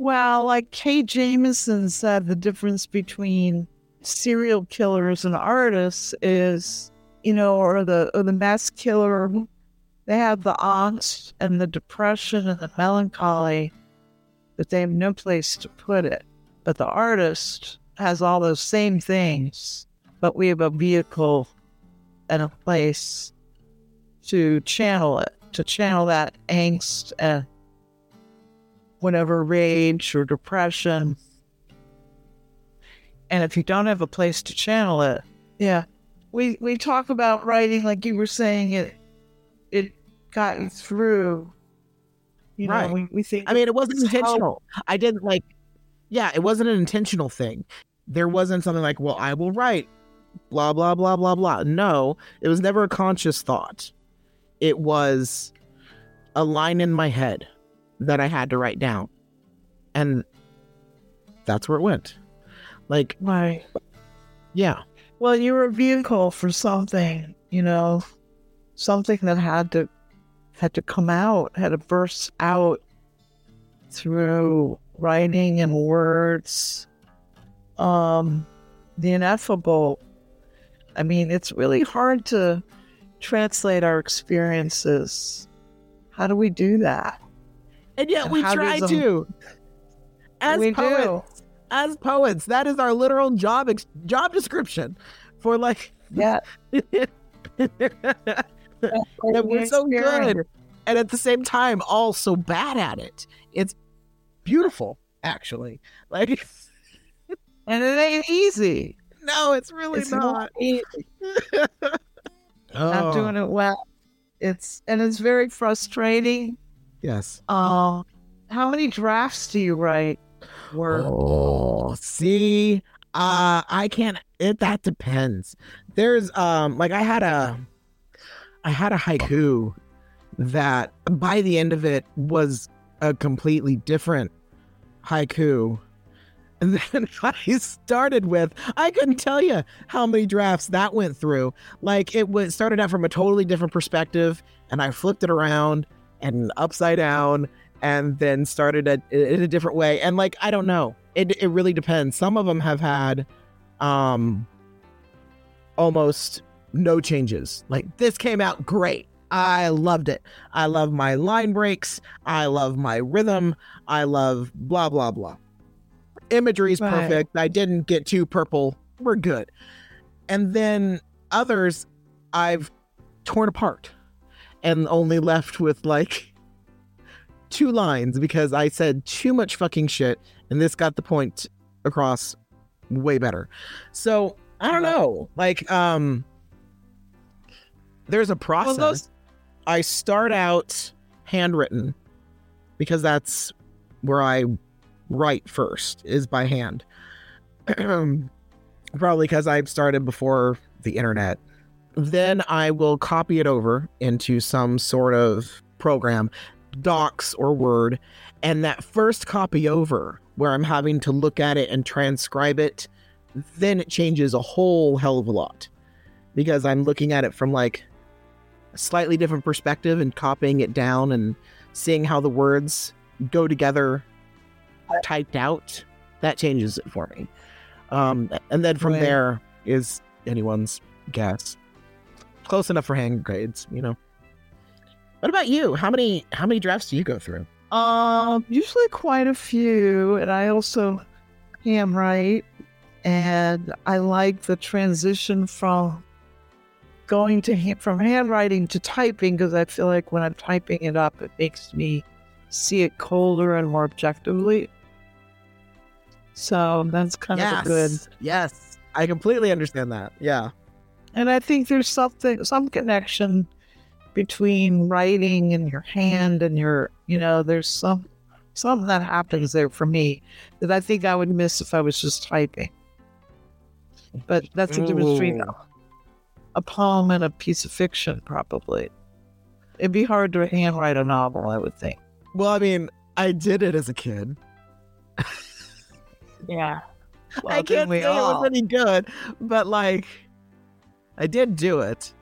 Well, like Kay Jameson said, the difference between serial killers and artists is, or the mass killer, they have the angst and the depression and the melancholy that they have no place to put it. But the artist has all those same things, but we have a vehicle and a place to channel it, to channel that angst and whatever rage or depression. And if you don't have a place to channel it, yeah. We talk about writing, like you were saying, it got you through. Right. We think, I mean, it wasn't intentional. It wasn't an intentional thing. There wasn't something like, well, I will write blah, blah, blah, blah, blah. No, it was never a conscious thought. It was a line in my head that I had to write down. And that's where it went. Like, why? Yeah. Well, you were a vehicle for something, something that had to come out, had to burst out through writing and words. The ineffable. I mean, it's really hard to translate our experiences. How do we do that? And yet we try to. As poets, that is our literal job description for like. Yeah. And we're so good. And at the same time, all so bad at it. It's beautiful, actually. Like. And it ain't easy. No, it's not easy. Not doing it well. It's very frustrating. Yes. How many drafts do you write? I can't. That depends. There's I had a haiku that by the end of it was a completely different haiku. And then what I started with, I couldn't tell you how many drafts that went through. Like it started out from a totally different perspective, and I flipped it around and upside down, and then started in a different way. And like, I don't know, it really depends. Some of them have had almost no changes. Like, this came out great. I loved it. I love my line breaks. I love my rhythm. I love blah, blah, blah. Imagery is perfect. I didn't get too purple. We're good. And then others I've torn apart and only left with like two lines because I said too much fucking shit and this got the point across way better. So I don't know. Like, there's a process. Well, I start out handwritten because that's where I write first, is by hand. Probably because I started before the internet. Then I will copy it over into some sort of program, Docs or Word. And that first copy over, where I'm having to look at it and transcribe it, then it changes a whole hell of a lot. because I'm looking at it from like a slightly different perspective and copying it down and seeing how the words go together typed out. That changes it for me. And then from there is anyone's guess. Close enough for hand grades, you know. What about you? How many drafts do you go through? Usually quite a few, and I also handwrite, and I like the transition from going to from handwriting to typing, because I feel like when I'm typing it up, it makes me see it colder and more objectively. So that's kind of a good. Yes, I completely understand that. Yeah, and I think there's some connection between writing and your hand and your, you know, there's something that happens there for me that I think I would miss if I was just typing. But that's the difference between a poem and a piece of fiction, probably. It'd be hard to handwrite a novel, I would think. Well, I mean, I did it as a kid. Yeah. Well, I can't say it was any good, but like, I did do it.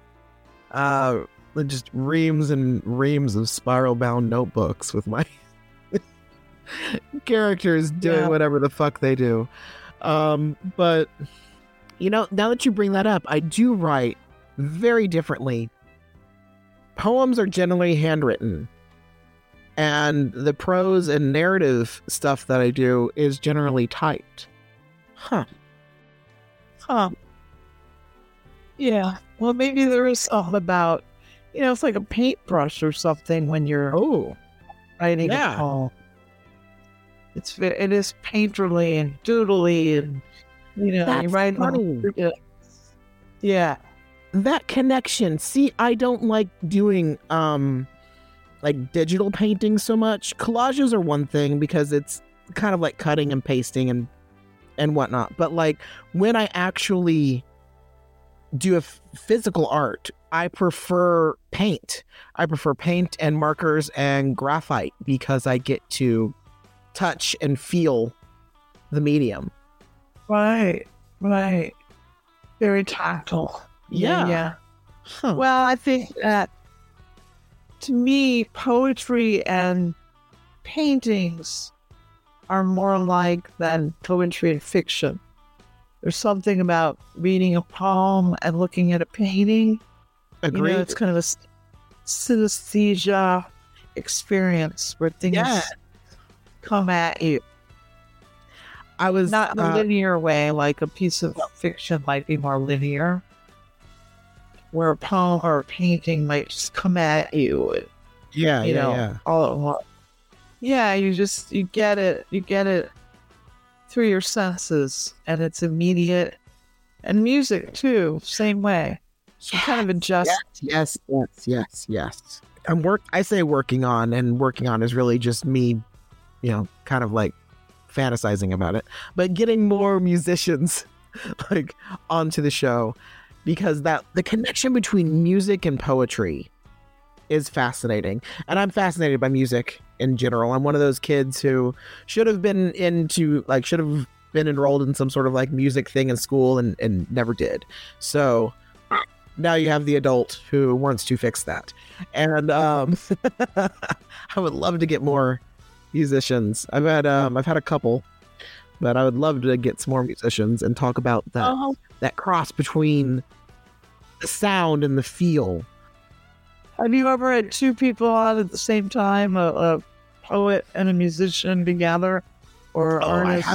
Just reams and reams of spiral-bound notebooks with my characters doing whatever the fuck they do. But, you know, now that you bring that up, I do write very differently. Poems are generally handwritten, and the prose and narrative stuff that I do is generally typed. Huh. Yeah. Well, maybe there is something about, you know, it's like a paintbrush or something when you're writing a poem. It is painterly and doodly, and you know, that's funny. Yeah, that connection. See, I don't like doing like digital painting so much. Collages are one thing because it's kind of like cutting and pasting and whatnot. But like when I actually do a physical art, I prefer paint. I prefer paint and markers and graphite because I get to touch and feel the medium. Right. Very tactile. Yeah. Huh. Well, I think that to me, poetry and paintings are more alike than poetry and fiction. There's something about reading a poem and looking at a painting. Agreed. You know, it's kind of a synesthesia experience where things come at you. I was not in a linear way, like a piece of fiction might be more linear, where a poem or a painting might just come at you. Yeah, you know, all at once. Yeah, you get it. You get it through your senses, and it's immediate. And music too, same way. So kind of adjust. Yes. I say working on, and working on is really just me, you know, kind of like fantasizing about it, but getting more musicians like onto the show, because that the connection between music and poetry is fascinating. And I'm fascinated by music in general. I'm one of those kids who should have been enrolled in some sort of like music thing in school and never did. So now you have the adult who wants to fix that. And I would love to get more musicians. I've had a couple, but I would love to get some more musicians and talk about that that cross between the sound and the feel. Have you ever had two people on at the same time, a poet and a musician together, or artist?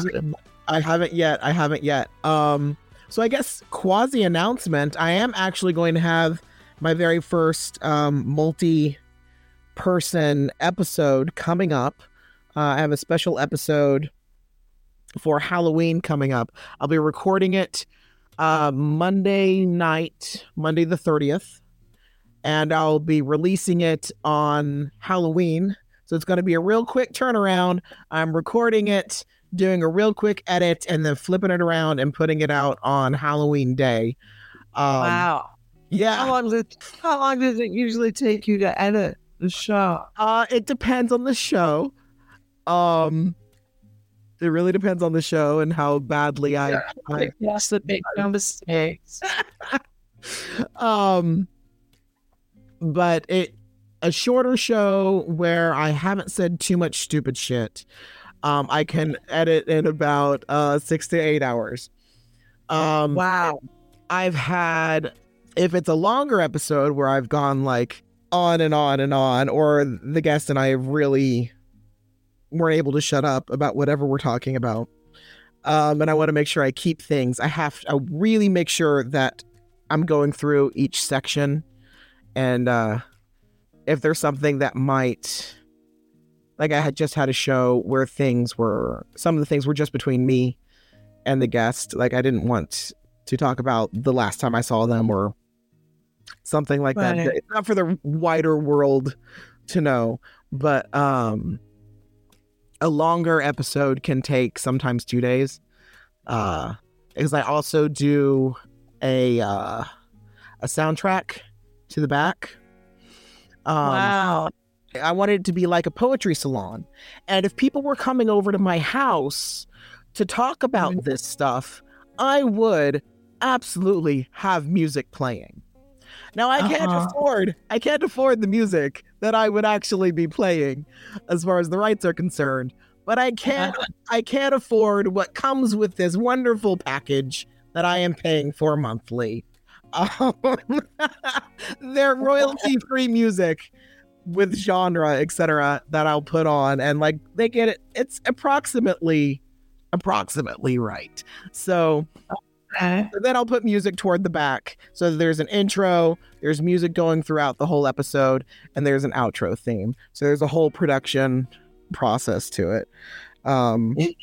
I haven't yet. So I guess quasi announcement. I am actually going to have my very first multi-person episode coming up. I have a special episode for Halloween coming up. I'll be recording it Monday night, Monday the 30th, and I'll be releasing it on Halloween. So it's going to be a real quick turnaround. I'm recording it, doing a real quick edit, and then flipping it around and putting it out on Halloween day. Wow. Yeah. How long does it usually take you to edit the show? It depends on the show. It really depends on the show and how badly I. Yes, that makes no mistakes. But it a shorter show where I haven't said too much stupid shit. I can edit in about 6 to 8 hours. Wow. I've had, if it's a longer episode where I've gone like on and on and on, or the guest and I really weren't able to shut up about whatever we're talking about. And I want to make sure I keep things. I really make sure that I'm going through each section. And if there's something that might, like I had just had a show where some of the things were just between me and the guest. Like I didn't want to talk about the last time I saw them or something like that. It's not for the wider world to know, but a longer episode can take sometimes 2 days. Because I also do a soundtrack to the back. Wow. I wanted it to be like a poetry salon. And if people were coming over to my house to talk about this stuff, I would absolutely have music playing. Now, I can't afford the music that I would actually be playing as far as the rights are concerned, but I can't afford what comes with this wonderful package that I am paying for monthly. Their royalty-free music with genre, etc., that I'll put on, and like they get it. It's approximately right. So, then I'll put music toward the back. So there's an intro, there's music going throughout the whole episode, and there's an outro theme. So there's a whole production process to it. I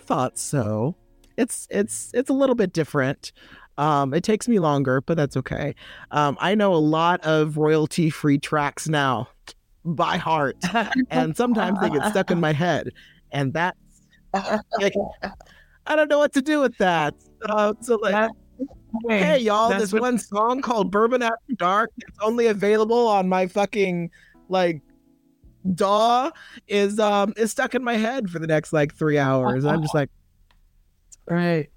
thought so. It's a little bit different. It takes me longer, but that's okay. I know a lot of royalty-free tracks now by heart, and sometimes they get stuck in my head, and that's like, I don't know what to do with that. So like, hey y'all, this one song called "Bourbon After Dark," it's only available on my fucking like DAW, is stuck in my head for the next like 3 hours. I'm just like, right.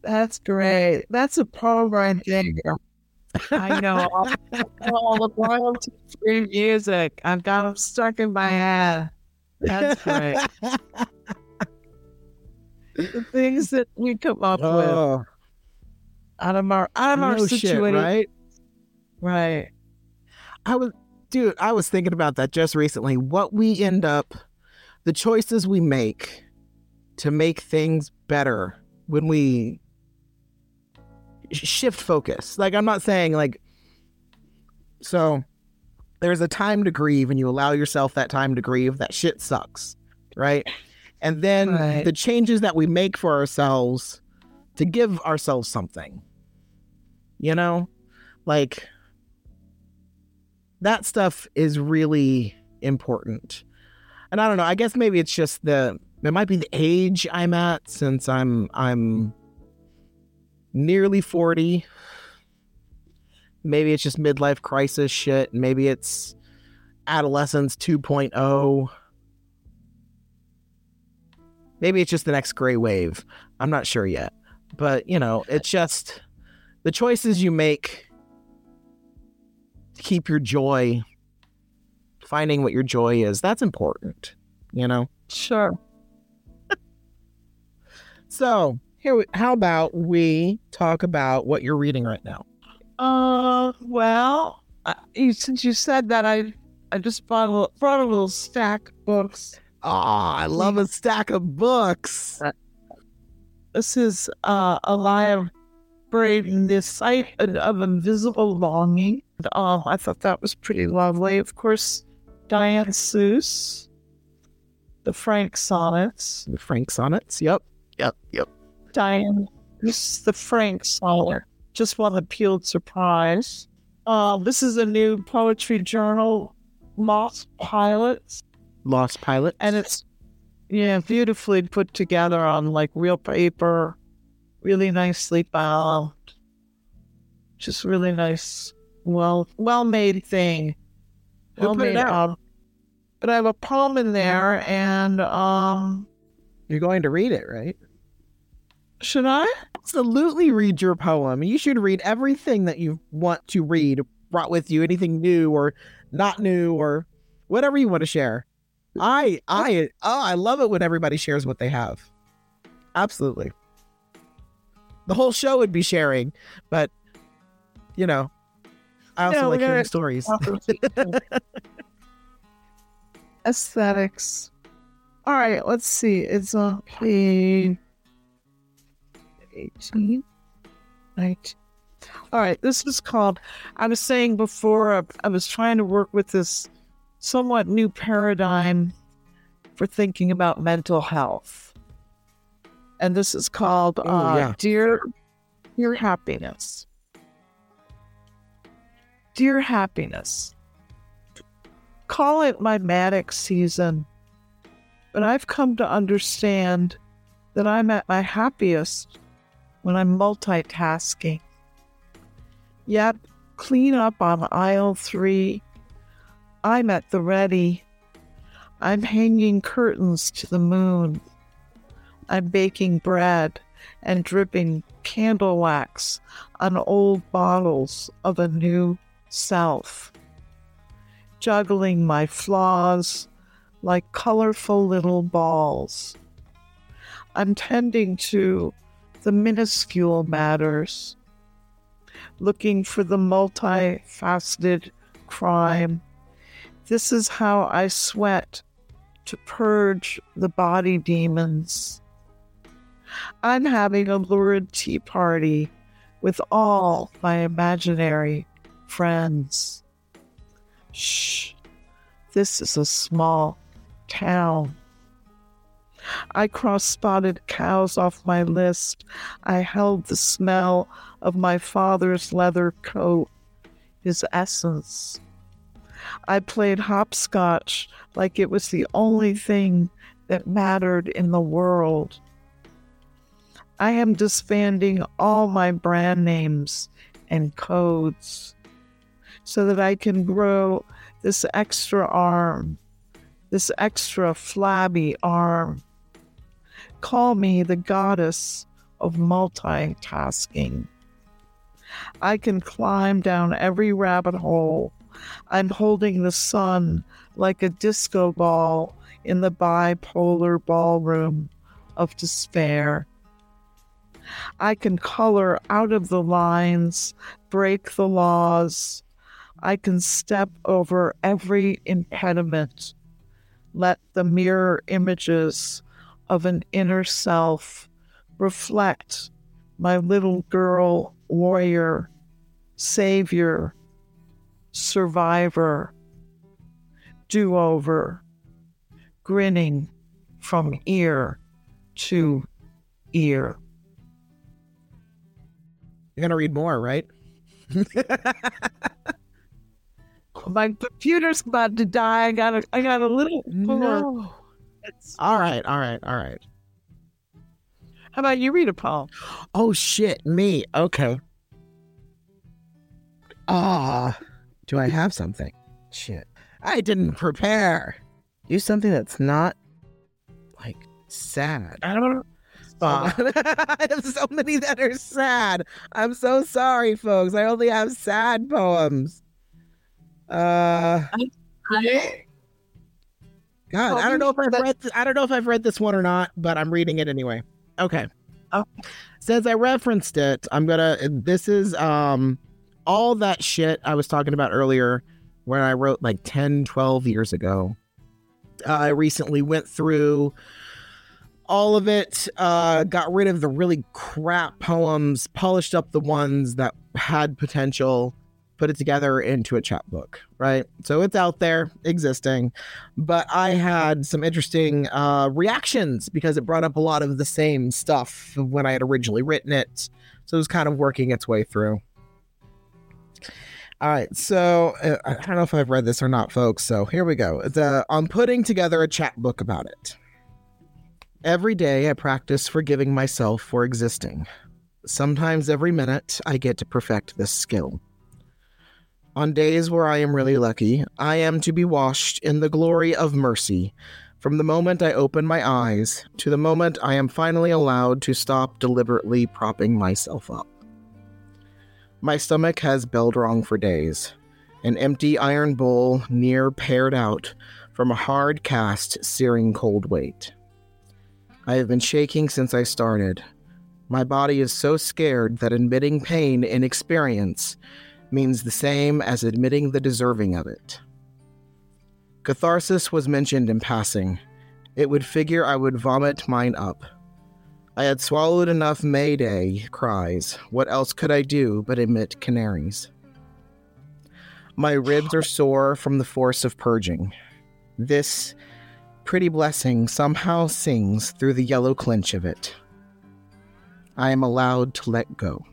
That's great. That's a problem right there. I know all the royalty-free music. I've got them stuck in my head. That's great. The things that we come up with out of our situation, right? Right. I was thinking about that just recently. What we end up, the choices we make to make things better when we shift focus. Like, I'm not saying like, so there's a time to grieve and you allow yourself that time to grieve. That shit sucks, right? And then the changes that we make for ourselves to give ourselves something, you know, like that stuff is really important. And I don't know, I guess maybe it's just it might be the age I'm at, since I'm nearly 40. Maybe it's just midlife crisis shit. Maybe it's adolescence 2.0. Maybe it's just the next gray wave. I'm not sure yet. But, you know, it's just the choices you make to keep your joy, finding what your joy is. That's important, you know? Sure. So, how about we talk about what you're reading right now? Well, since you said that, I just brought a little stack of books. Ah, I love a stack of books. This is Elya Braden, The Sight of Invisible Longing. I thought that was pretty lovely. Of course, Diane Seuss, The Frank Sonnets. The Frank Sonnets, yep. Diane, this is the Frank Sonnet. Just won the Pulitzer Prize. This is a new poetry journal, Lost Pilots. And it's beautifully put together on like real paper, really nicely bound. Just really nice, well made thing. Well made out. But I have a poem in there, and you're going to read it, right? Should I? absolutely read your poem. You should read everything that you want to read, brought with you, anything new or not new or whatever you want to share. I love it when everybody shares what they have. Absolutely. The whole show would be sharing, but you know, I also like hearing stories. Aesthetics. All right, let's see. It's on page 18, 19. All right, this is called, I was saying before, I was trying to work with this somewhat new paradigm for thinking about mental health. And this is called Dear Happiness. Dear Happiness. Call it my manic season, but I've come to understand that I'm at my happiest when I'm multitasking. Yet, clean up on aisle 3. I'm at the ready. I'm hanging curtains to the moon. I'm baking bread and dripping candle wax on old bottles of a new self, juggling my flaws like colorful little balls. I'm tending to the minuscule matters, looking for the multifaceted crime. This is how I sweat to purge the body demons. I'm having a lurid tea party with all my imaginary friends. Shh, this is a small town. I cross-spotted cows off my list. I held the smell of my father's leather coat, his essence. I played hopscotch like it was the only thing that mattered in the world. I am disbanding all my brand names and codes so that I can grow this extra arm, this extra flabby arm. Call me the goddess of multitasking. I can climb down every rabbit hole. I'm holding the sun like a disco ball in the bipolar ballroom of despair. I can color out of the lines, break the laws. I can step over every impediment. Let the mirror images of an inner self reflect my little girl, warrior, savior, survivor, do-over, grinning from ear to ear. You're going to read more, right? My computer's about to die. I got a little... No. All right. How about you read a poem? Oh, shit, me. Okay. Do I have something? Shit. I didn't prepare. Do something that's not, like, sad. I don't know. I have so many that are sad. I'm so sorry, folks. I only have sad poems. God, I don't know if I've read this one or not, but I'm reading it anyway. Okay. Since I referenced it, this is all that shit I was talking about earlier when I wrote like 10, 12 years ago. I recently went through all of it, got rid of the really crap poems, polished up the ones that had potential, put it together into a chapbook, right? So it's out there existing. But I had some interesting reactions because it brought up a lot of the same stuff when I had originally written it. So it was kind of working its way through. All right, so I don't know if I've read this or not, folks. So here we go. I'm putting together a chapbook about it. Every day I practice forgiving myself for existing. Sometimes every minute I get to perfect this skill. On days where I am really lucky, I am to be washed in the glory of mercy, From the moment I open my eyes to the moment I am finally allowed to stop deliberately propping myself up. My stomach has belled wrong for days. An empty iron bowl near pared out from a hard-cast, searing cold weight. I have been shaking since I started. My body is so scared that admitting pain in experience means the same as admitting the deserving of it. Catharsis was mentioned in passing. It would figure I would vomit mine up. I had swallowed enough May Day cries. What else could I do but emit canaries? My ribs are sore from the force of purging. This pretty blessing somehow sings through the yellow clinch of it. I am allowed to let go.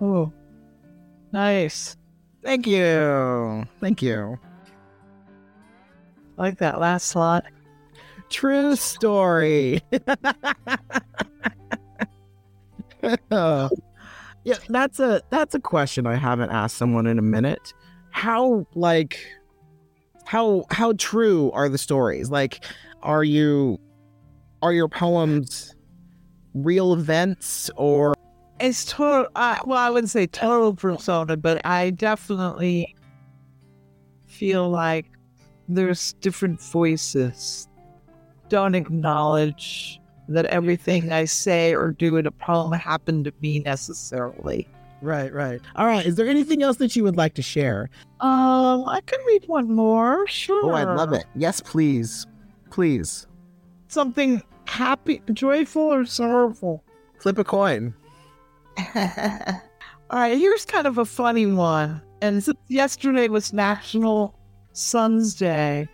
Oh, nice. Thank you. Thank you. I like that last slot. True story. Yeah, that's a question I haven't asked someone in a minute. How true are the stories? Like, are your poems real events or? It's total. Well, I wouldn't say total persona, but I definitely feel like there's different voices. Don't acknowledge that everything I say or do in a poem happened to me necessarily. Right. All right. Is there anything else that you would like to share? I can read one more. Sure. Oh, I'd love it. Yes, please. Please. Something happy, joyful, or sorrowful? Flip a coin. All right. Here's kind of a funny one. And yesterday was National Sun's Day.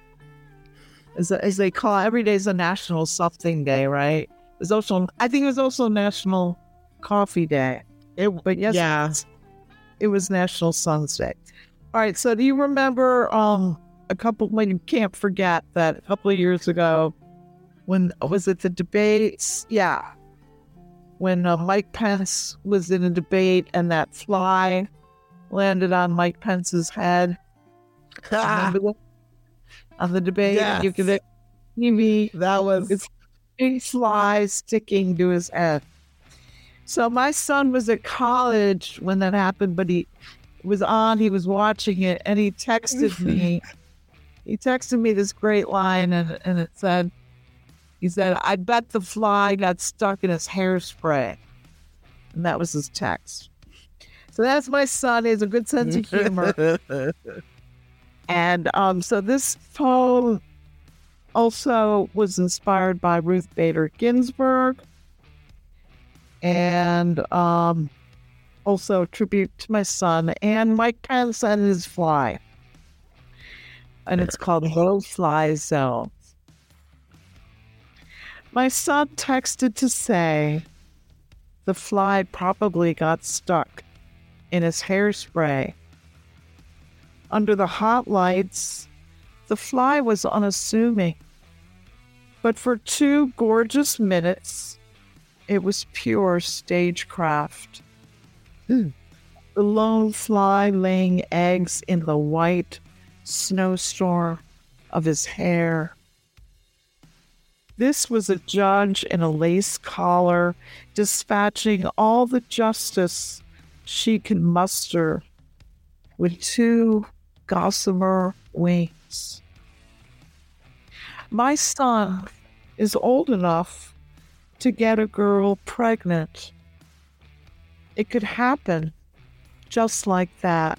As they call it, every day is a national something day, right? I think it was also National Coffee Day. It was National Sun's Day. All right, so do you remember you can't forget that a couple of years ago, when was it the debates? Yeah, when Mike Pence was in a debate and that fly landed on Mike Pence's head. On the debate, yes. You could see that was a big fly sticking to his head. So my son was at college when that happened, but he was watching it, and he texted me. He texted me this great line, and it said, he said, "I bet the fly got stuck in his hairspray." And that was his text. So that's my son. He has a good sense of humor. And so this poem also was inspired by Ruth Bader Ginsburg, and also a tribute to my son and Mike Pence and his fly. And it's called Low Fly Zone. My son texted to say the fly probably got stuck in his hairspray. Under the hot lights, the fly was unassuming. But for 2 gorgeous minutes, it was pure stagecraft. The lone fly laying eggs in the white snowstorm of his hair. This was a judge in a lace collar, dispatching all the justice she could muster with 2 gossamer wings. My son is old enough to get a girl pregnant. It could happen just like that.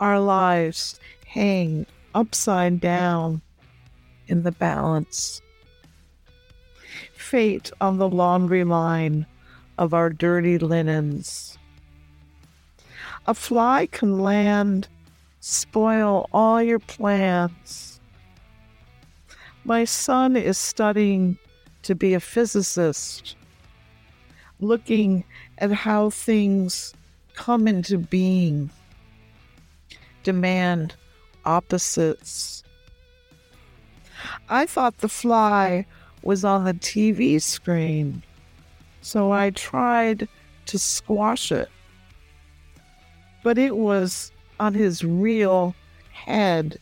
Our lives hang upside down in the balance. Fate on the laundry line of our dirty linens. A fly can land, spoil all your plans. My son is studying to be a physicist, looking at how things come into being, demand opposites. I thought the fly was on the TV screen, so I tried to squash it. But it was on his real head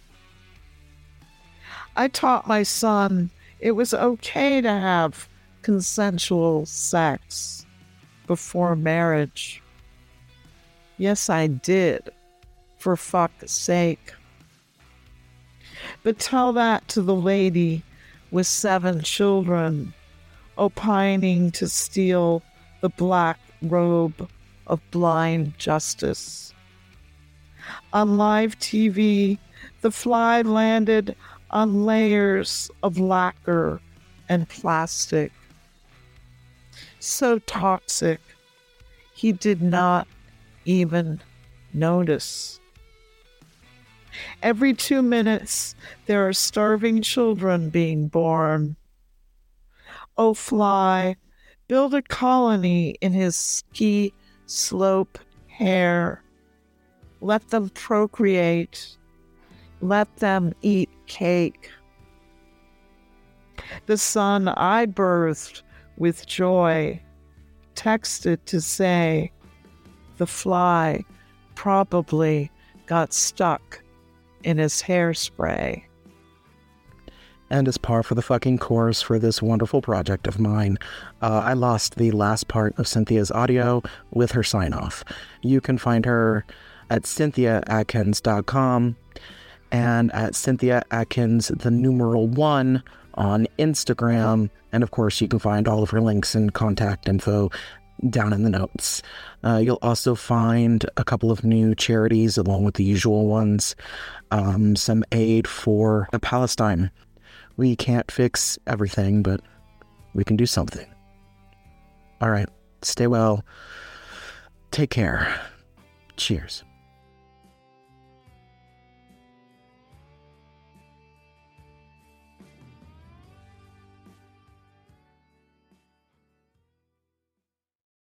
I taught my son it was okay to have consensual sex before marriage. Yes, I did, for fuck's sake. But tell that to the lady with 7 children, opining to steal the black robe of blind justice. On live TV, the fly landed on layers of lacquer and plastic. So toxic, he did not even notice. Every 2 minutes, there are starving children being born. Oh, fly, build a colony in his ski slope hair. Let them procreate. Let them eat cake. The son I birthed with joy texted to say the fly probably got stuck in his hairspray. And as par for the fucking course for this wonderful project of mine, I lost the last part of Cynthia's audio with her sign-off. You can find her at cynthiaatkins.com and at cynthiaatkins, the numeral 1, on Instagram. And of course, you can find all of her links and contact info down in the notes. You'll also find a couple of new charities along with the usual ones, some aid for Palestine. We can't fix everything, but we can do something. All right. Stay well. Take care. Cheers.